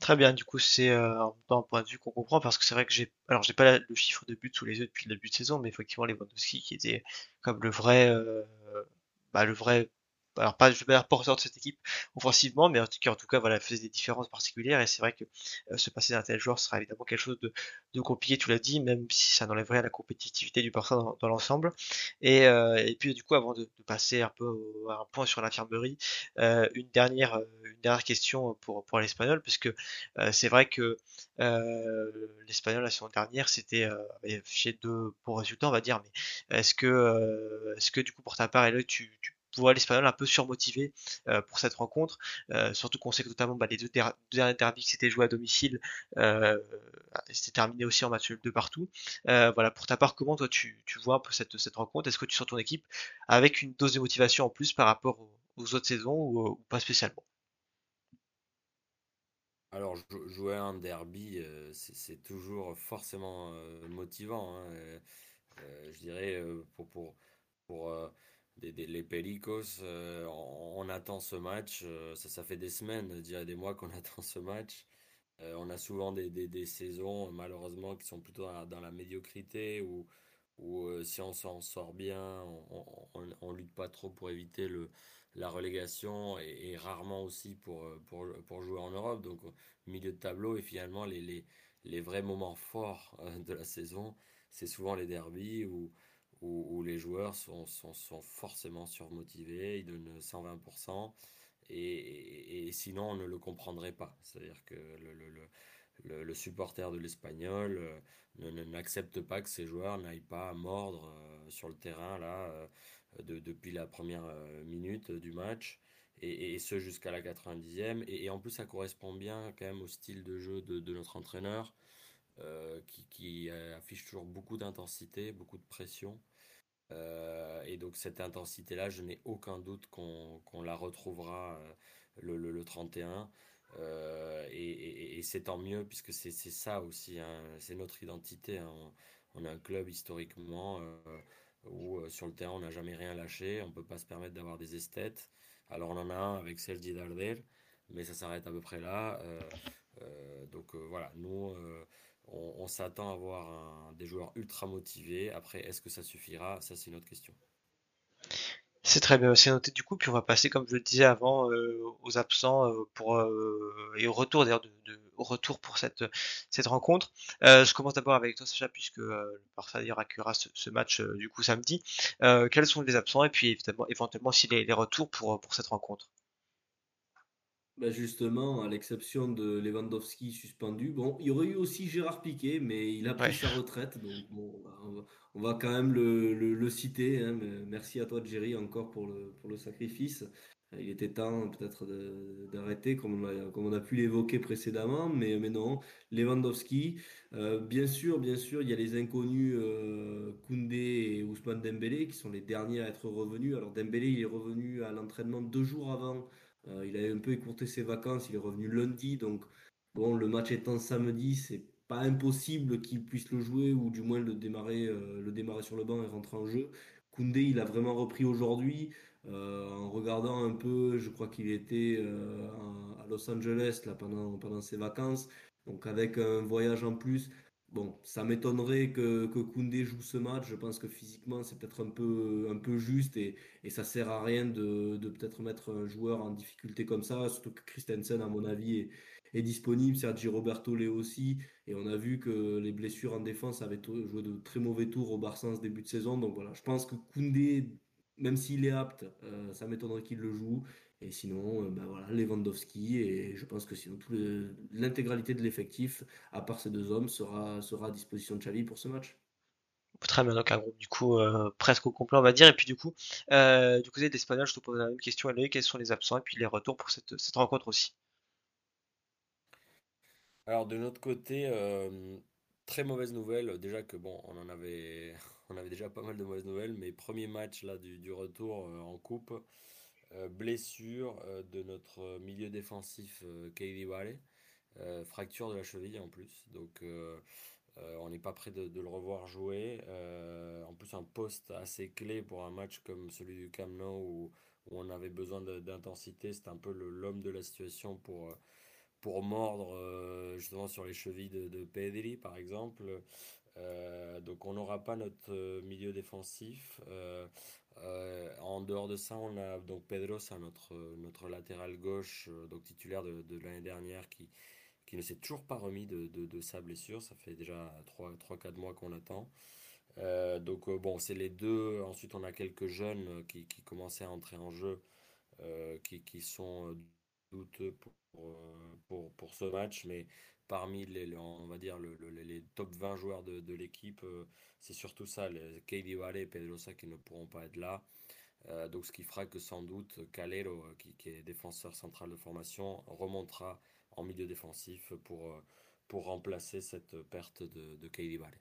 Très bien, du coup c'est euh, un point de vue qu'on comprend, parce que c'est vrai que j'ai alors j'ai pas le chiffre de buts sous les yeux depuis le début de saison, mais effectivement Lewandowski qui était comme le vrai euh, bah le vrai alors pas le meilleur porteur de cette équipe offensivement, mais qui en tout cas voilà faisait des différences particulières, et c'est vrai que euh, se passer d'un tel joueur sera évidemment quelque chose de, de compliqué, tu l'as dit, même si ça n'enlève rien à la compétitivité du Barça dans, dans l'ensemble. Et euh, et puis du coup, avant de, de passer un peu au, à un point sur l'infirmerie, euh, une dernière euh, dernière question pour pour l'Espagnol, parce que euh, c'est vrai que euh, l'Espagnol la saison dernière c'était euh, fiché de bons résultats, on va dire, mais est-ce que euh, est-ce que du coup pour ta part, Eloy, tu, tu vois l'Espagnol un peu surmotivé euh, pour cette rencontre, euh, surtout qu'on sait que notamment bah, les deux der- derniers derbys qui s'étaient joués à domicile euh, c'était terminé aussi en match de partout. Euh, voilà, pour ta part, comment toi tu, tu vois un peu cette, cette rencontre? Est-ce que tu sens ton équipe avec une dose de motivation en plus par rapport aux, aux autres saisons, ou, ou pas spécialement? Alors, jouer un derby, euh, c'est, c'est toujours forcément euh, motivant, hein. Euh, je dirais, euh, pour, pour, pour euh, des, des, les Pericos, euh, on, on attend ce match. Euh, ça, ça fait des semaines, déjà des mois qu'on attend ce match. Euh, on a souvent des, des, des saisons, malheureusement, qui sont plutôt dans la, dans la médiocrité, où, où euh, si on s'en sort bien, on ne lutte pas trop pour éviter le... la relégation, et, et rarement aussi pour, pour, pour jouer en Europe, donc milieu de tableau. Et finalement les, les, les vrais moments forts de la saison, c'est souvent les derbies où, où, où les joueurs sont, sont, sont forcément surmotivés, ils donnent cent vingt pour cent, et, et, et sinon on ne le comprendrait pas, c'est-à-dire que le, le, le, le, le supporter de l'Espagnol ne, ne, n'accepte pas que ses joueurs n'aillent pas mordre sur le terrain là, De, depuis la première minute du match, et, et ce jusqu'à la quatre-vingt-dixième, et, et en plus ça correspond bien quand même au style de jeu de, de notre entraîneur, euh, qui, qui affiche toujours beaucoup d'intensité, beaucoup de pression, euh, et donc cette intensité là je n'ai aucun doute qu'on, qu'on la retrouvera le, le, le trente et un, euh, et, et, et c'est tant mieux, puisque c'est, c'est ça aussi, hein, c'est notre identité, hein. On, on a un club historiquement euh, où euh, sur le terrain on n'a jamais rien lâché, on ne peut pas se permettre d'avoir des esthètes. Alors on en a un avec Sergio Darder, mais ça s'arrête à peu près là. Euh, euh, donc euh, voilà, nous euh, on, on s'attend à avoir un, des joueurs ultra motivés. Après, est-ce que ça suffira? Ça, c'est une autre question. C'est très bien, c'est noté du coup, puis on va passer, comme je le disais avant, euh, aux absents euh, pour euh, et au retour d'ailleurs, de, de, au retour pour cette cette rencontre. Euh, je commence d'abord avec toi, Sacha, puisque euh, le Barça d'ailleurs accueillera ce, ce match euh, du coup samedi. Euh, quels sont les absents, et puis évidemment, éventuellement si les, les retours pour pour cette rencontre? Ben justement, à l'exception de Lewandowski suspendu, bon, il y aurait eu aussi Gérard Piqué, mais il a pris ouais. sa retraite, donc bon, on va, on va quand même le, le, le citer, hein. Merci à toi, Jerry, encore pour le, pour le sacrifice. Il était temps peut-être de, d'arrêter, comme on a, comme on a pu l'évoquer précédemment, mais, mais non, Lewandowski, euh, bien sûr, bien sûr, il y a les inconnus euh, Koundé et Ousmane Dembélé, qui sont les derniers à être revenus. Alors Dembélé, il est revenu à l'entraînement deux jours avant. Euh, il avait un peu écourté ses vacances, il est revenu lundi, donc Bon, le match étant samedi, c'est pas impossible qu'il puisse le jouer ou du moins le démarrer, euh, le démarrer sur le banc et rentrer en jeu. Koundé, il a vraiment repris aujourd'hui. Euh, en regardant un peu, je crois qu'il était euh, à Los Angeles là pendant pendant ses vacances. Donc avec un voyage en plus, bon, ça m'étonnerait que que Koundé joue ce match. Je pense que physiquement, c'est peut-être un peu un peu juste et et ça sert à rien de de peut-être mettre un joueur en difficulté comme ça. Surtout que Christensen, à mon avis, est est disponible, Sergio Roberto l'est aussi, et on a vu que les blessures en défense avaient joué de très mauvais tours au Barça en ce début de saison. Donc voilà, je pense que Koundé, même s'il est apte, euh, ça m'étonnerait qu'il le joue. Et sinon, euh, ben voilà, Lewandowski, et je pense que sinon tout le, l'intégralité de l'effectif, à part ces deux hommes, sera sera à disposition de Xavi pour ce match. Très bien, donc un groupe du coup euh, presque au complet, on va dire. Et puis du coup, euh, du côté de l'Espagnol, je te pose la même question, Aloy, quels sont les absents et puis les retours pour cette cette rencontre aussi. Alors de notre côté, euh, très mauvaise nouvelle. Déjà que bon, on en avait, on avait déjà pas mal de mauvaises nouvelles, mais premier match là du, du retour euh, en coupe, euh, blessure euh, de notre milieu défensif euh, Keiri Wale, euh, fracture de la cheville en plus. Donc euh, euh, on n'est pas prêt de, de le revoir jouer. Euh, en plus un poste assez clé pour un match comme celui du Camp Nou où, où on avait besoin de- d'intensité. C'était un peu le- l'homme de la situation pour euh, pour mordre euh, justement sur les chevilles de, de Pedri par exemple. Euh, donc on n'aura pas notre euh, milieu défensif. Euh, euh, en dehors de ça, on a donc Pedro, c'est notre, euh, notre latéral gauche, euh, donc titulaire de, de l'année dernière, qui, qui ne s'est toujours pas remis de, de, de sa blessure. Ça fait déjà trois trois quatre mois qu'on l'attend. Euh, donc euh, bon, c'est les deux. Ensuite, on a quelques jeunes euh, qui, qui commençaient à entrer en jeu, euh, qui, qui sont euh, douteux pour, euh, pour, pour ce match, mais parmi les, les- on va dire le- le- les les top vingt joueurs de, de l'équipe, euh, c'est surtout ça, les Keidi Wale et Pedrosa qui ne pourront pas être là. Euh, donc ce qui fera que sans doute Calero, euh, qui, qui est défenseur central de formation, remontera en milieu défensif pour, euh, pour remplacer cette perte de, de Keidi Wale.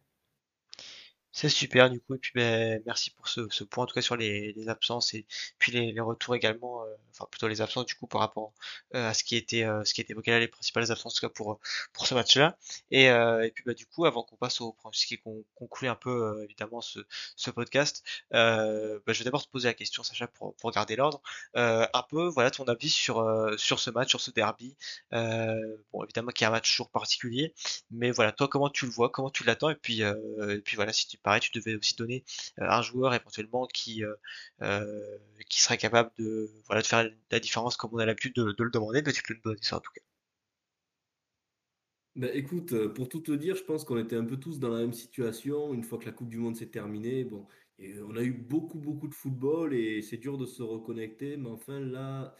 C'est super du coup, et puis ben, merci pour ce, ce point en tout cas sur les, les absences et puis les, les retours également, euh, enfin plutôt les absences du coup par rapport euh, à ce qui était euh, ce qui était évoqué là, les principales absences en tout cas pour, euh, pour ce match-là. Et, euh, et puis bah, du coup, avant qu'on passe au pronostic et qu'on conclue un peu euh, évidemment ce, ce podcast, euh, bah, je vais d'abord te poser la question Sacha pour, pour garder l'ordre, euh, un peu voilà ton avis sur, euh, sur ce match, sur ce derby, euh, bon évidemment qui est un match toujours particulier. Mais voilà, toi, comment tu le vois, comment tu l'attends, et puis, euh, et puis voilà, si tu pareil, tu devais aussi donner euh, un joueur éventuellement qui, euh, euh, qui serait capable de, voilà, de faire la différence comme on a l'habitude de, de le demander, de tu peux le donner ça en tout cas. Ben écoute, euh, pour tout te dire, je pense qu'on était un peu tous dans la même situation. Une fois que la Coupe du Monde s'est terminée, bon, et on a eu beaucoup, beaucoup de football et c'est dur de se reconnecter. Mais enfin, là,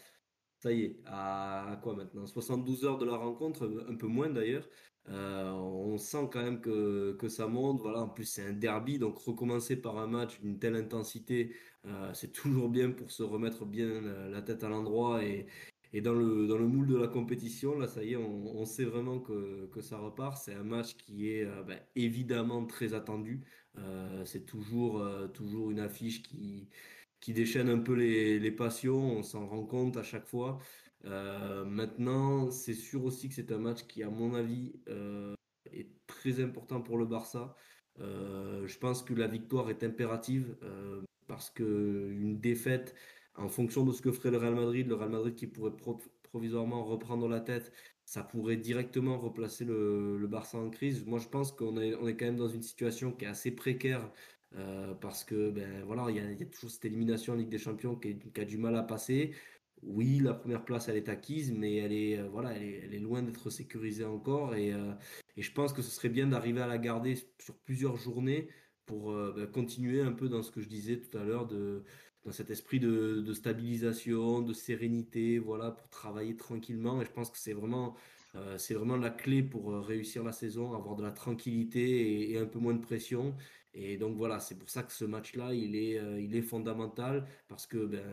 ça y est, à quoi maintenant? soixante-douze heures de la rencontre, un peu moins d'ailleurs. Euh, on sent quand même que, que ça monte. Voilà, en plus, c'est un derby, donc recommencer par un match d'une telle intensité, euh, c'est toujours bien pour se remettre bien la la tête à l'endroit et, et dans le, dans le moule de la compétition. Là, ça y est, on, on sait vraiment que, que ça repart. C'est un match qui est euh, ben, évidemment très attendu. Euh, c'est toujours, euh, toujours une affiche qui, qui déchaîne un peu les, les passions. On s'en rend compte à chaque fois. Euh, maintenant, c'est sûr aussi que c'est un match qui, à mon avis, euh, est très important pour le Barça. Euh, je pense que la victoire est impérative euh, parce que une défaite, en fonction de ce que ferait le Real Madrid, le Real Madrid qui pourrait pro- provisoirement reprendre la tête, ça pourrait directement replacer le, le Barça en crise. Moi, je pense qu'on est, on est quand même dans une situation qui est assez précaire euh, parce que ben voilà, il y a, il y a toujours cette élimination en Ligue des Champions qui, est- qui a du mal à passer. Oui, la première place, elle est acquise, mais elle est, euh, voilà, elle est, elle est loin d'être sécurisée encore. Et, euh, et je pense que ce serait bien d'arriver à la garder sur plusieurs journées pour euh, ben, continuer un peu dans ce que je disais tout à l'heure, de, dans cet esprit de, de stabilisation, de sérénité, voilà, pour travailler tranquillement. Et je pense que c'est vraiment, euh, c'est vraiment la clé pour euh, réussir la saison, avoir de la tranquillité et, et un peu moins de pression. Et donc voilà, c'est pour ça que ce match-là, il est, euh, il est fondamental parce que ben,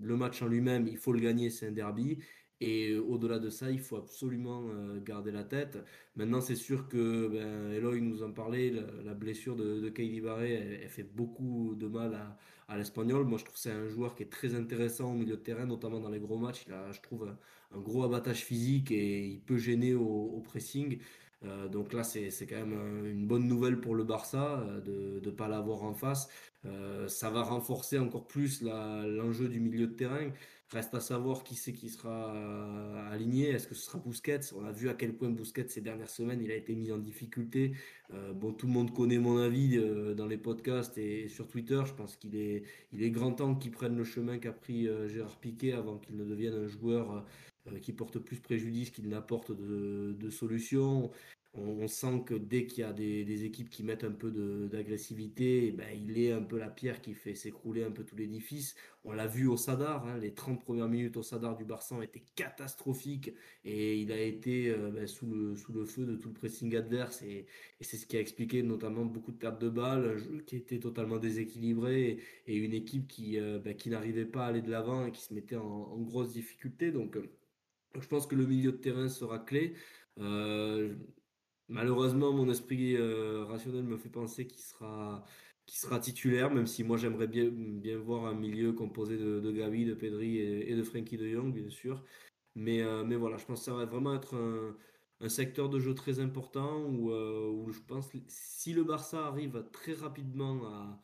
le match en lui-même, il faut le gagner, c'est un derby. Et au-delà de ça, il faut absolument euh, garder la tête. Maintenant, c'est sûr que ben, Eloy nous en parlait, la, la blessure de, de Keiri Wale, elle, elle fait beaucoup de mal à, à l'Espanyol. Moi, je trouve que c'est un joueur qui est très intéressant au milieu de terrain, notamment dans les gros matchs. Il a, je trouve, un, un gros abattage physique et il peut gêner au, au pressing. Euh, donc là, c'est, c'est quand même une bonne nouvelle pour le Barça euh, de ne pas l'avoir en face. Euh, ça va renforcer encore plus la, l'enjeu du milieu de terrain. Reste à savoir qui c'est qui sera aligné. Est-ce que ce sera Busquets? On a vu à quel point Busquets, ces dernières semaines, il a été mis en difficulté. Euh, bon, tout le monde connaît mon avis euh, dans les podcasts et sur Twitter. Je pense qu'il est, il est grand temps qu'il prenne le chemin qu'a pris euh, Gérard Piqué avant qu'il ne devienne un joueur euh, qui porte plus préjudice qu'il n'apporte de, de solutions. On sent que dès qu'il y a des, des équipes qui mettent un peu de, d'agressivité, ben il est un peu la pierre qui fait s'écrouler un peu tout l'édifice. On l'a vu au Sadar, hein, les trente premières minutes au Sadar du Barça ont été catastrophiques et il a été euh, ben, sous le sous le feu de tout le pressing adverse et, et c'est ce qui a expliqué notamment beaucoup de pertes de balles, un jeu qui était totalement déséquilibré et, et une équipe qui euh, ben, qui n'arrivait pas à aller de l'avant et qui se mettait en, en grosse difficulté. Donc, euh, donc je pense que le milieu de terrain sera clé. Euh, Malheureusement, mon esprit euh, rationnel me fait penser qu'il sera, qu'il sera titulaire, même si moi j'aimerais bien, bien voir un milieu composé de, de Gavi, de Pedri et, et de Frenkie de Jong, bien sûr. Mais, euh, mais voilà, je pense que ça va vraiment être un, un secteur de jeu très important où, euh, où je pense que si le Barça arrive très rapidement à,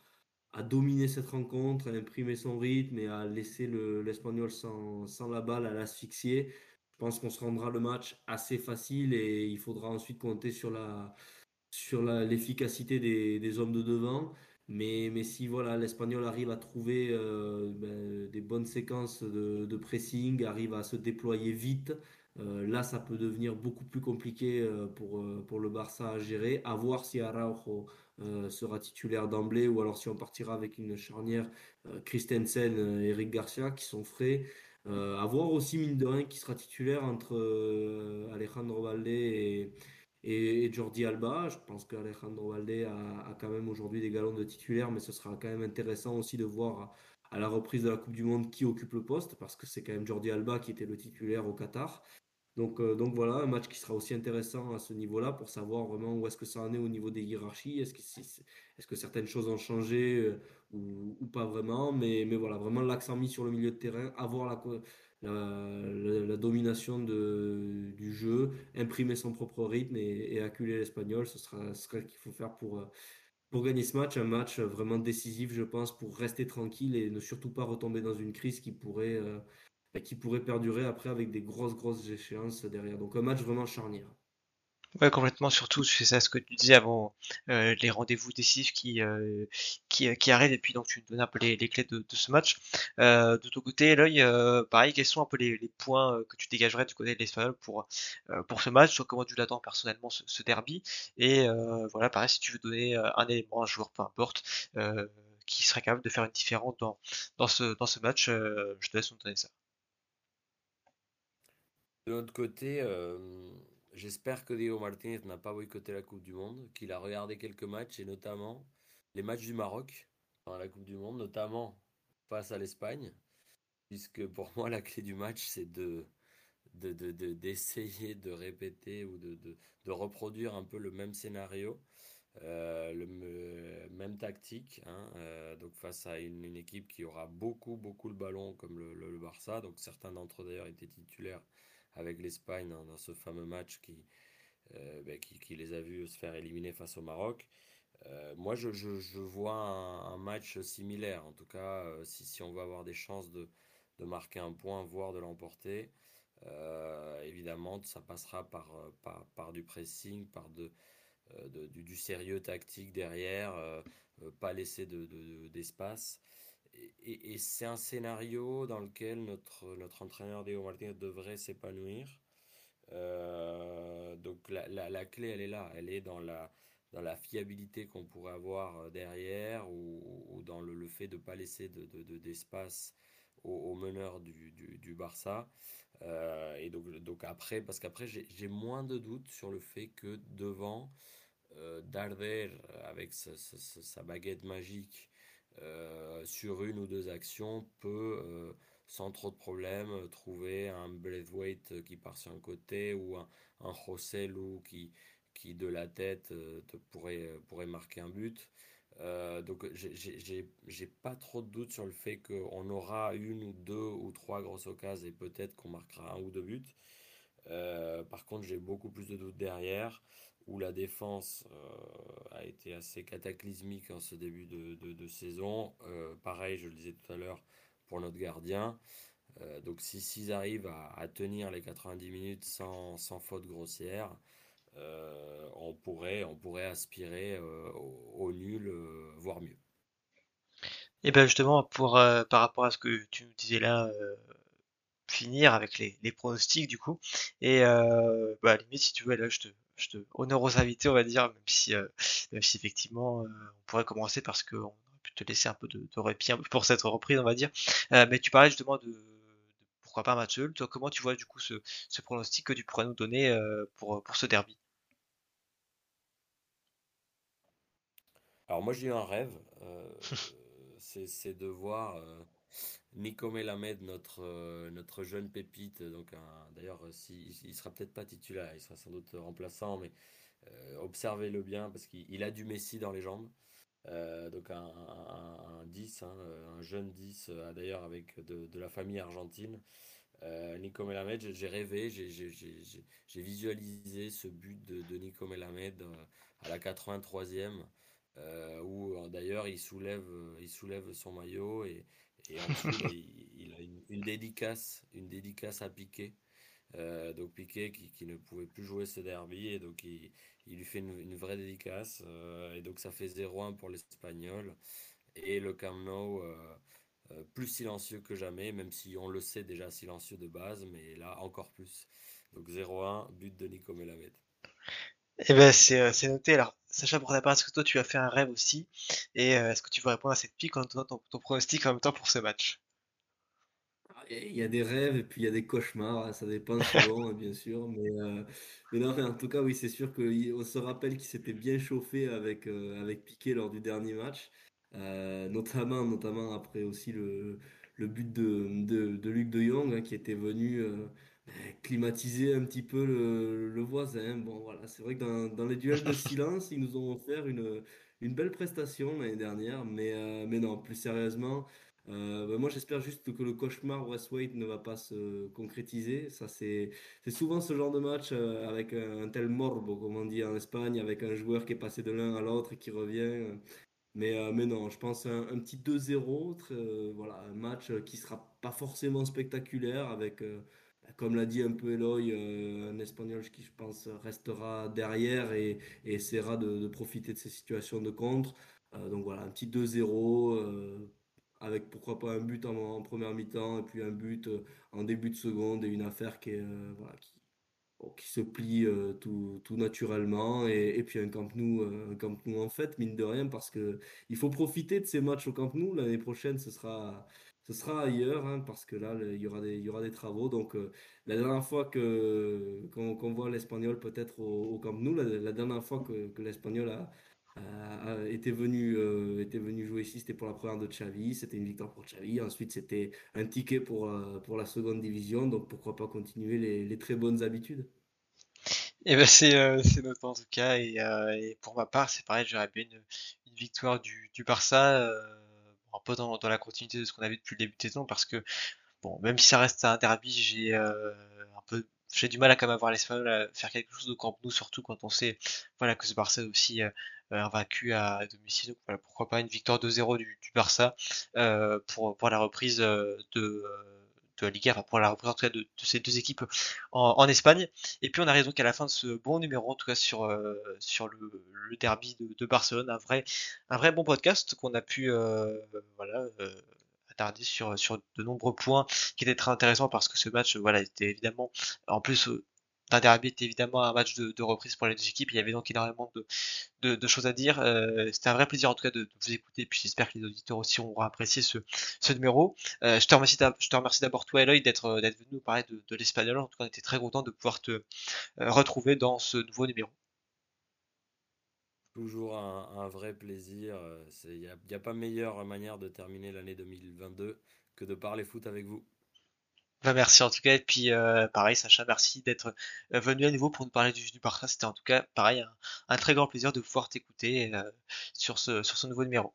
à dominer cette rencontre, à imprimer son rythme et à laisser le, l'Espanyol sans, sans la balle, à l'asphyxier, je pense qu'on se rendra le match assez facile et il faudra ensuite compter sur la sur la l'efficacité des, des hommes de devant. Mais mais si voilà l'Espanyol arrive à trouver euh, ben, des bonnes séquences de, de pressing, arrive à se déployer vite, euh, là ça peut devenir beaucoup plus compliqué euh, pour euh, pour le Barça à gérer. À voir si Araujo euh, sera titulaire d'emblée ou alors si on partira avec une charnière euh, Christensen, Eric Garcia qui sont frais. Euh, à voir aussi, mine de rien, qui sera titulaire entre euh, Alejandro Valde et, et, et Jordi Alba. Je pense qu'Alejandro Valde a, a quand même aujourd'hui des galons de titulaire, mais ce sera quand même intéressant aussi de voir à, à la reprise de la Coupe du Monde qui occupe le poste, parce que c'est quand même Jordi Alba qui était le titulaire au Qatar. Donc, euh, donc voilà, un match qui sera aussi intéressant à ce niveau-là pour savoir vraiment où est-ce que ça en est au niveau des hiérarchies, est-ce que, est-ce que certaines choses ont changé euh, ou, ou pas vraiment, mais, mais voilà, vraiment l'accent mis sur le milieu de terrain, avoir la, la, la, la domination de, du jeu, imprimer son propre rythme et, et acculer l'Espanyol, ce sera ce sera ce qu'il faut faire pour... Euh, Pour gagner ce match, un match vraiment décisif, je pense, pour rester tranquille et ne surtout pas retomber dans une crise qui pourrait euh, qui pourrait perdurer après avec des grosses grosses échéances derrière. Donc un match vraiment charnière. Ouais, complètement, surtout c'est ça ce que tu disais avant, euh, les rendez-vous décisifs qui, euh, qui qui arrivent, et puis donc tu donnes un peu les, les clés de, de ce match. Euh, de ton côté, l'œil, euh, pareil, quels sont un peu les, les points que tu dégagerais du côté de l'Espanyol pour euh, pour ce match, sur comment tu l'attends personnellement ce, ce derby, et euh, voilà, pareil, si tu veux donner un élément, un joueur, peu importe, euh, qui serait capable de faire une différence dans dans ce dans ce match, euh, je te laisse nous donner ça. De l'autre côté, euh... j'espère que Diego Martínez n'a pas boycotté la Coupe du Monde, qu'il a regardé quelques matchs, et notamment les matchs du Maroc dans la Coupe du Monde, notamment face à l'Espagne, puisque pour moi la clé du match c'est de, de, de, de, d'essayer de répéter ou de, de, de reproduire un peu le même scénario, euh, le même tactique, hein, euh, donc face à une, une équipe qui aura beaucoup, beaucoup le ballon comme le, le, le Barça, donc certains d'entre eux d'ailleurs étaient titulaires avec l'Espagne dans ce fameux match qui, euh, bah, qui, qui les a vus se faire éliminer face au Maroc. Euh, moi, je, je, je vois un, un match similaire. En tout cas, euh, si, si on veut avoir des chances de, de marquer un point, voire de l'emporter, euh, évidemment, ça passera par, par, par du pressing, par de, euh, de, du, du sérieux tactique derrière, euh, pas laisser de, de, de, d'espace. Et, et c'est un scénario dans lequel notre, notre entraîneur Diego Martínez devrait s'épanouir. Euh, donc la, la, la clé, elle est là. Elle est dans la, dans la fiabilité qu'on pourrait avoir derrière, ou, ou dans le, le fait de ne pas laisser de, de, de, d'espace au, au meneur du, du, du Barça. Euh, et donc, donc après, parce qu'après, j'ai, j'ai moins de doutes sur le fait que devant, euh, Darder, avec sa, sa, sa baguette magique, Euh, sur une ou deux actions peut euh, sans trop de problèmes, euh, trouver un Braithwaite euh, qui part sur un côté ou un, un Rosell ou qui, qui de la tête euh, te pourrait, euh, pourrait marquer un but. Euh, donc j'ai j'ai- j'ai- j'ai pas trop de doutes sur le fait qu'on aura une ou deux ou trois grosses occasions et peut-être qu'on marquera un ou deux buts. Euh, par contre, j'ai beaucoup plus de doutes derrière, où la défense euh, a été assez cataclysmique en ce début de, de- de saison. Euh, pareil, je le disais tout à l'heure, pour notre gardien. Euh, donc si s'ils arrivent à, à tenir les quatre-vingt-dix minutes sans, sans faute grossière, euh, on pourrait, on pourrait aspirer euh, au, au nul, euh, voire mieux. Et ben justement, pour, euh, par rapport à ce que tu nous disais là, euh, finir avec les, les pronostics du coup. Et euh, bah, à la limite, si tu veux, là, je te, je te honore aux invités, on va dire, même si, euh, même si effectivement, euh, on pourrait commencer parce qu'on aurait pu te laisser un peu de, de répit pour cette reprise, on va dire. Euh, mais tu parlais justement de, de pourquoi pas un match nul. Toi, comment tu vois du coup ce, ce pronostic que tu pourrais nous donner euh, pour, pour ce derby? Alors moi j'ai eu un rêve, euh, c'est c'est de voir euh, Nico Melamed, notre, euh, notre jeune pépite, donc un- d'ailleurs euh, si, il il sera peut-être pas titulaire, il sera sans doute remplaçant, mais euh, observez-le bien parce qu'il il a du Messi dans les jambes. Euh, donc un, un- un dix, hein, un jeune dix, euh, d'ailleurs avec de, de la famille argentine. Euh, Nico Melamed, j'ai j'ai rêvé, j'ai j'ai- j'ai- j'ai- j'ai visualisé ce but de, de Nico Melamed euh, à la quatre-vingt-troisième, euh, où euh, d'ailleurs il soulève, euh, il soulève son maillot et, et en dessous là, il, il a une, une dédicace, une dédicace à Piqué. Euh, donc Piqué qui, qui ne pouvait plus jouer ce derby et donc il, il lui fait une, une vraie dédicace euh, et donc ça fait zéro un pour l'Espagnol et le Camp Nou euh, euh, plus silencieux que jamais, même si on le sait déjà silencieux de base, mais là encore plus. Donc zéro un, but de Nico Melamed. Eh ben c'est euh, c'est noté. Alors, Sacha, pour ta part, est-ce que toi tu as fait un rêve aussi? Et euh, est-ce que tu veux répondre à cette pique en donnant ton, ton pronostic en même temps pour ce match? Et il y a des rêves et puis il y a des cauchemars, hein, ça dépend souvent, hein, bien sûr. Mais, euh, mais non, mais en tout cas, oui, c'est sûr qu'on se rappelle qu'il s'était bien chauffé avec, euh, avec Piqué lors du dernier match, euh, notamment, notamment après aussi le, le but de, de, de Luc de Jong, hein, qui était venu euh, ben, climatiser un petit peu le, le voisin. Bon, voilà, c'est vrai que dans, dans les duels de silence, ils nous ont offert une, une belle prestation l'année dernière, mais, euh, mais non, plus sérieusement. Euh, bah, moi, j'espère juste que le cauchemar Braithwaite ne va pas se concrétiser. Ça, c'est c'est souvent ce genre de match euh, avec un, un tel morbo, comme on dit en Espagne, avec un joueur qui est passé de l'un à l'autre et qui revient. Mais, euh, mais non, je pense un, un petit deux zéro. Très, euh, voilà, un match euh, qui sera pas forcément spectaculaire, avec, euh, comme l'a dit un peu Eloy, euh, un Espagnol qui, je pense, restera derrière et, et essaiera de, de profiter de ces situations de contre. Euh, donc voilà, un petit deux zéro. euh, avec pourquoi pas un but en, en première mi-temps et puis un but euh, en début de seconde et une affaire qui, est, euh, voilà, qui, bon, qui se plie euh, tout, tout naturellement et, et puis un Camp Nou, euh, un Camp Nou en fête, mine de rien, parce que il faut profiter de ces matchs au Camp Nou. L'année prochaine, ce sera, ce sera ailleurs, hein, parce que là, le- il y aura des, il y aura des travaux. Donc, euh, la dernière fois que, qu'on, qu'on voit l'Espagnol peut-être au, au Camp Nou, la, la dernière fois que, que l'Espagnol a, a- a- était venu, euh, était venu jouer ici, c'était pour la première de Xavi, c'était une victoire pour Xavi. Ensuite, c'était un ticket pour, euh, pour la seconde division. Donc, pourquoi pas continuer les les très bonnes habitudes? Eh ben c'est euh, c'est noté en tout cas et, euh, et pour ma part c'est pareil, j'aurais bien une, une victoire du, du Barça euh, un peu dans, dans la continuité de ce qu'on a vu depuis le début de saison parce que bon même si ça reste un derby j'ai euh, un peu j'ai du mal à quand même avoir l'Espagnol à faire quelque chose de Camp Nou surtout quand on sait voilà que ce Barça est aussi euh, invaincu à domicile donc voilà pourquoi pas une victoire deux zéro du, du Barça euh, pour pour la reprise euh, de de la Liga enfin pour la reprise en tout cas de, de ces deux équipes en, en Espagne. Et puis on arrive donc à la fin de ce bon numéro, en tout cas sur, euh, sur le, le derby de, de Barcelone, un vrai, un vrai bon podcast qu'on a pu euh, voilà, euh, attarder sur, sur de nombreux points qui étaient très intéressants parce que ce match euh, voilà, était évidemment, en plus euh, d'un derby, était évidemment un match de, de reprise pour les deux équipes. Il y avait donc énormément de, de, de choses à dire. Euh, c'était un vrai plaisir en tout cas de, de vous écouter. Puis j'espère que les auditeurs aussi auront apprécié ce, ce numéro. Euh, je te remercie, d'a- je te remercie d'abord toi, Eloy, d'être d'être venu nous parler de, de l'espagnol. En tout cas, on était très content de pouvoir te euh, retrouver dans ce nouveau numéro. Toujours un, un vrai plaisir. Il n'y a, y a pas meilleure manière de terminer l'année deux mille vingt-deux que de parler foot avec vous. Bah, merci en tout cas. Et puis euh, pareil, Sacha, merci d'être venu à nouveau pour nous parler du, du Barça. C'était en tout cas pareil un, un très grand plaisir de pouvoir t'écouter euh, sur ce sur ce nouveau numéro.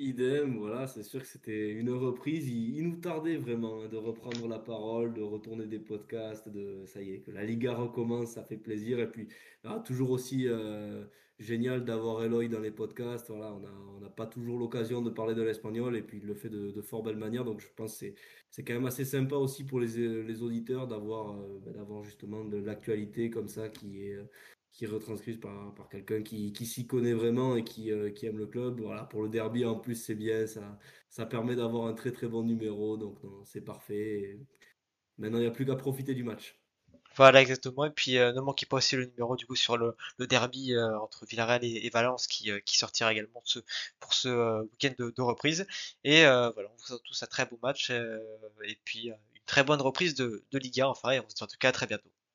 Idem, voilà, c'est sûr que c'était une reprise. Il, il nous tardait vraiment hein, de reprendre la parole, de retourner des podcasts, de ça y est, que la Liga recommence, ça fait plaisir. Et puis, ah, toujours aussi euh, génial d'avoir Eloy dans les podcasts. Voilà, on n'a on n'a pas toujours l'occasion de parler de l'Espanyol et puis il le fait de, de fort belle manière. Donc, je pense que c'est, c'est quand même assez sympa aussi pour les, les auditeurs d'avoir, euh, d'avoir justement de l'actualité comme ça qui est... Euh, qui est retranscrite par, par quelqu'un qui, qui s'y connaît vraiment et qui, euh, qui aime le club. Voilà, pour le derby, en plus, c'est bien. Ça, ça permet d'avoir un très, très bon numéro. Donc, non, c'est parfait. Et maintenant, il n'y a plus qu'à profiter du match. Voilà, exactement. Et puis, euh, ne manquez pas aussi le numéro du coup sur le, le derby euh, entre Villarreal et, et Valence qui, euh, qui sortira également de ce, pour ce euh, week-end de, de reprise. Et euh, voilà, on vous souhaite tous un très beau match. Euh, et puis, euh, une très bonne reprise de, de Liga. Enfin, et on se dit en tout cas à très bientôt.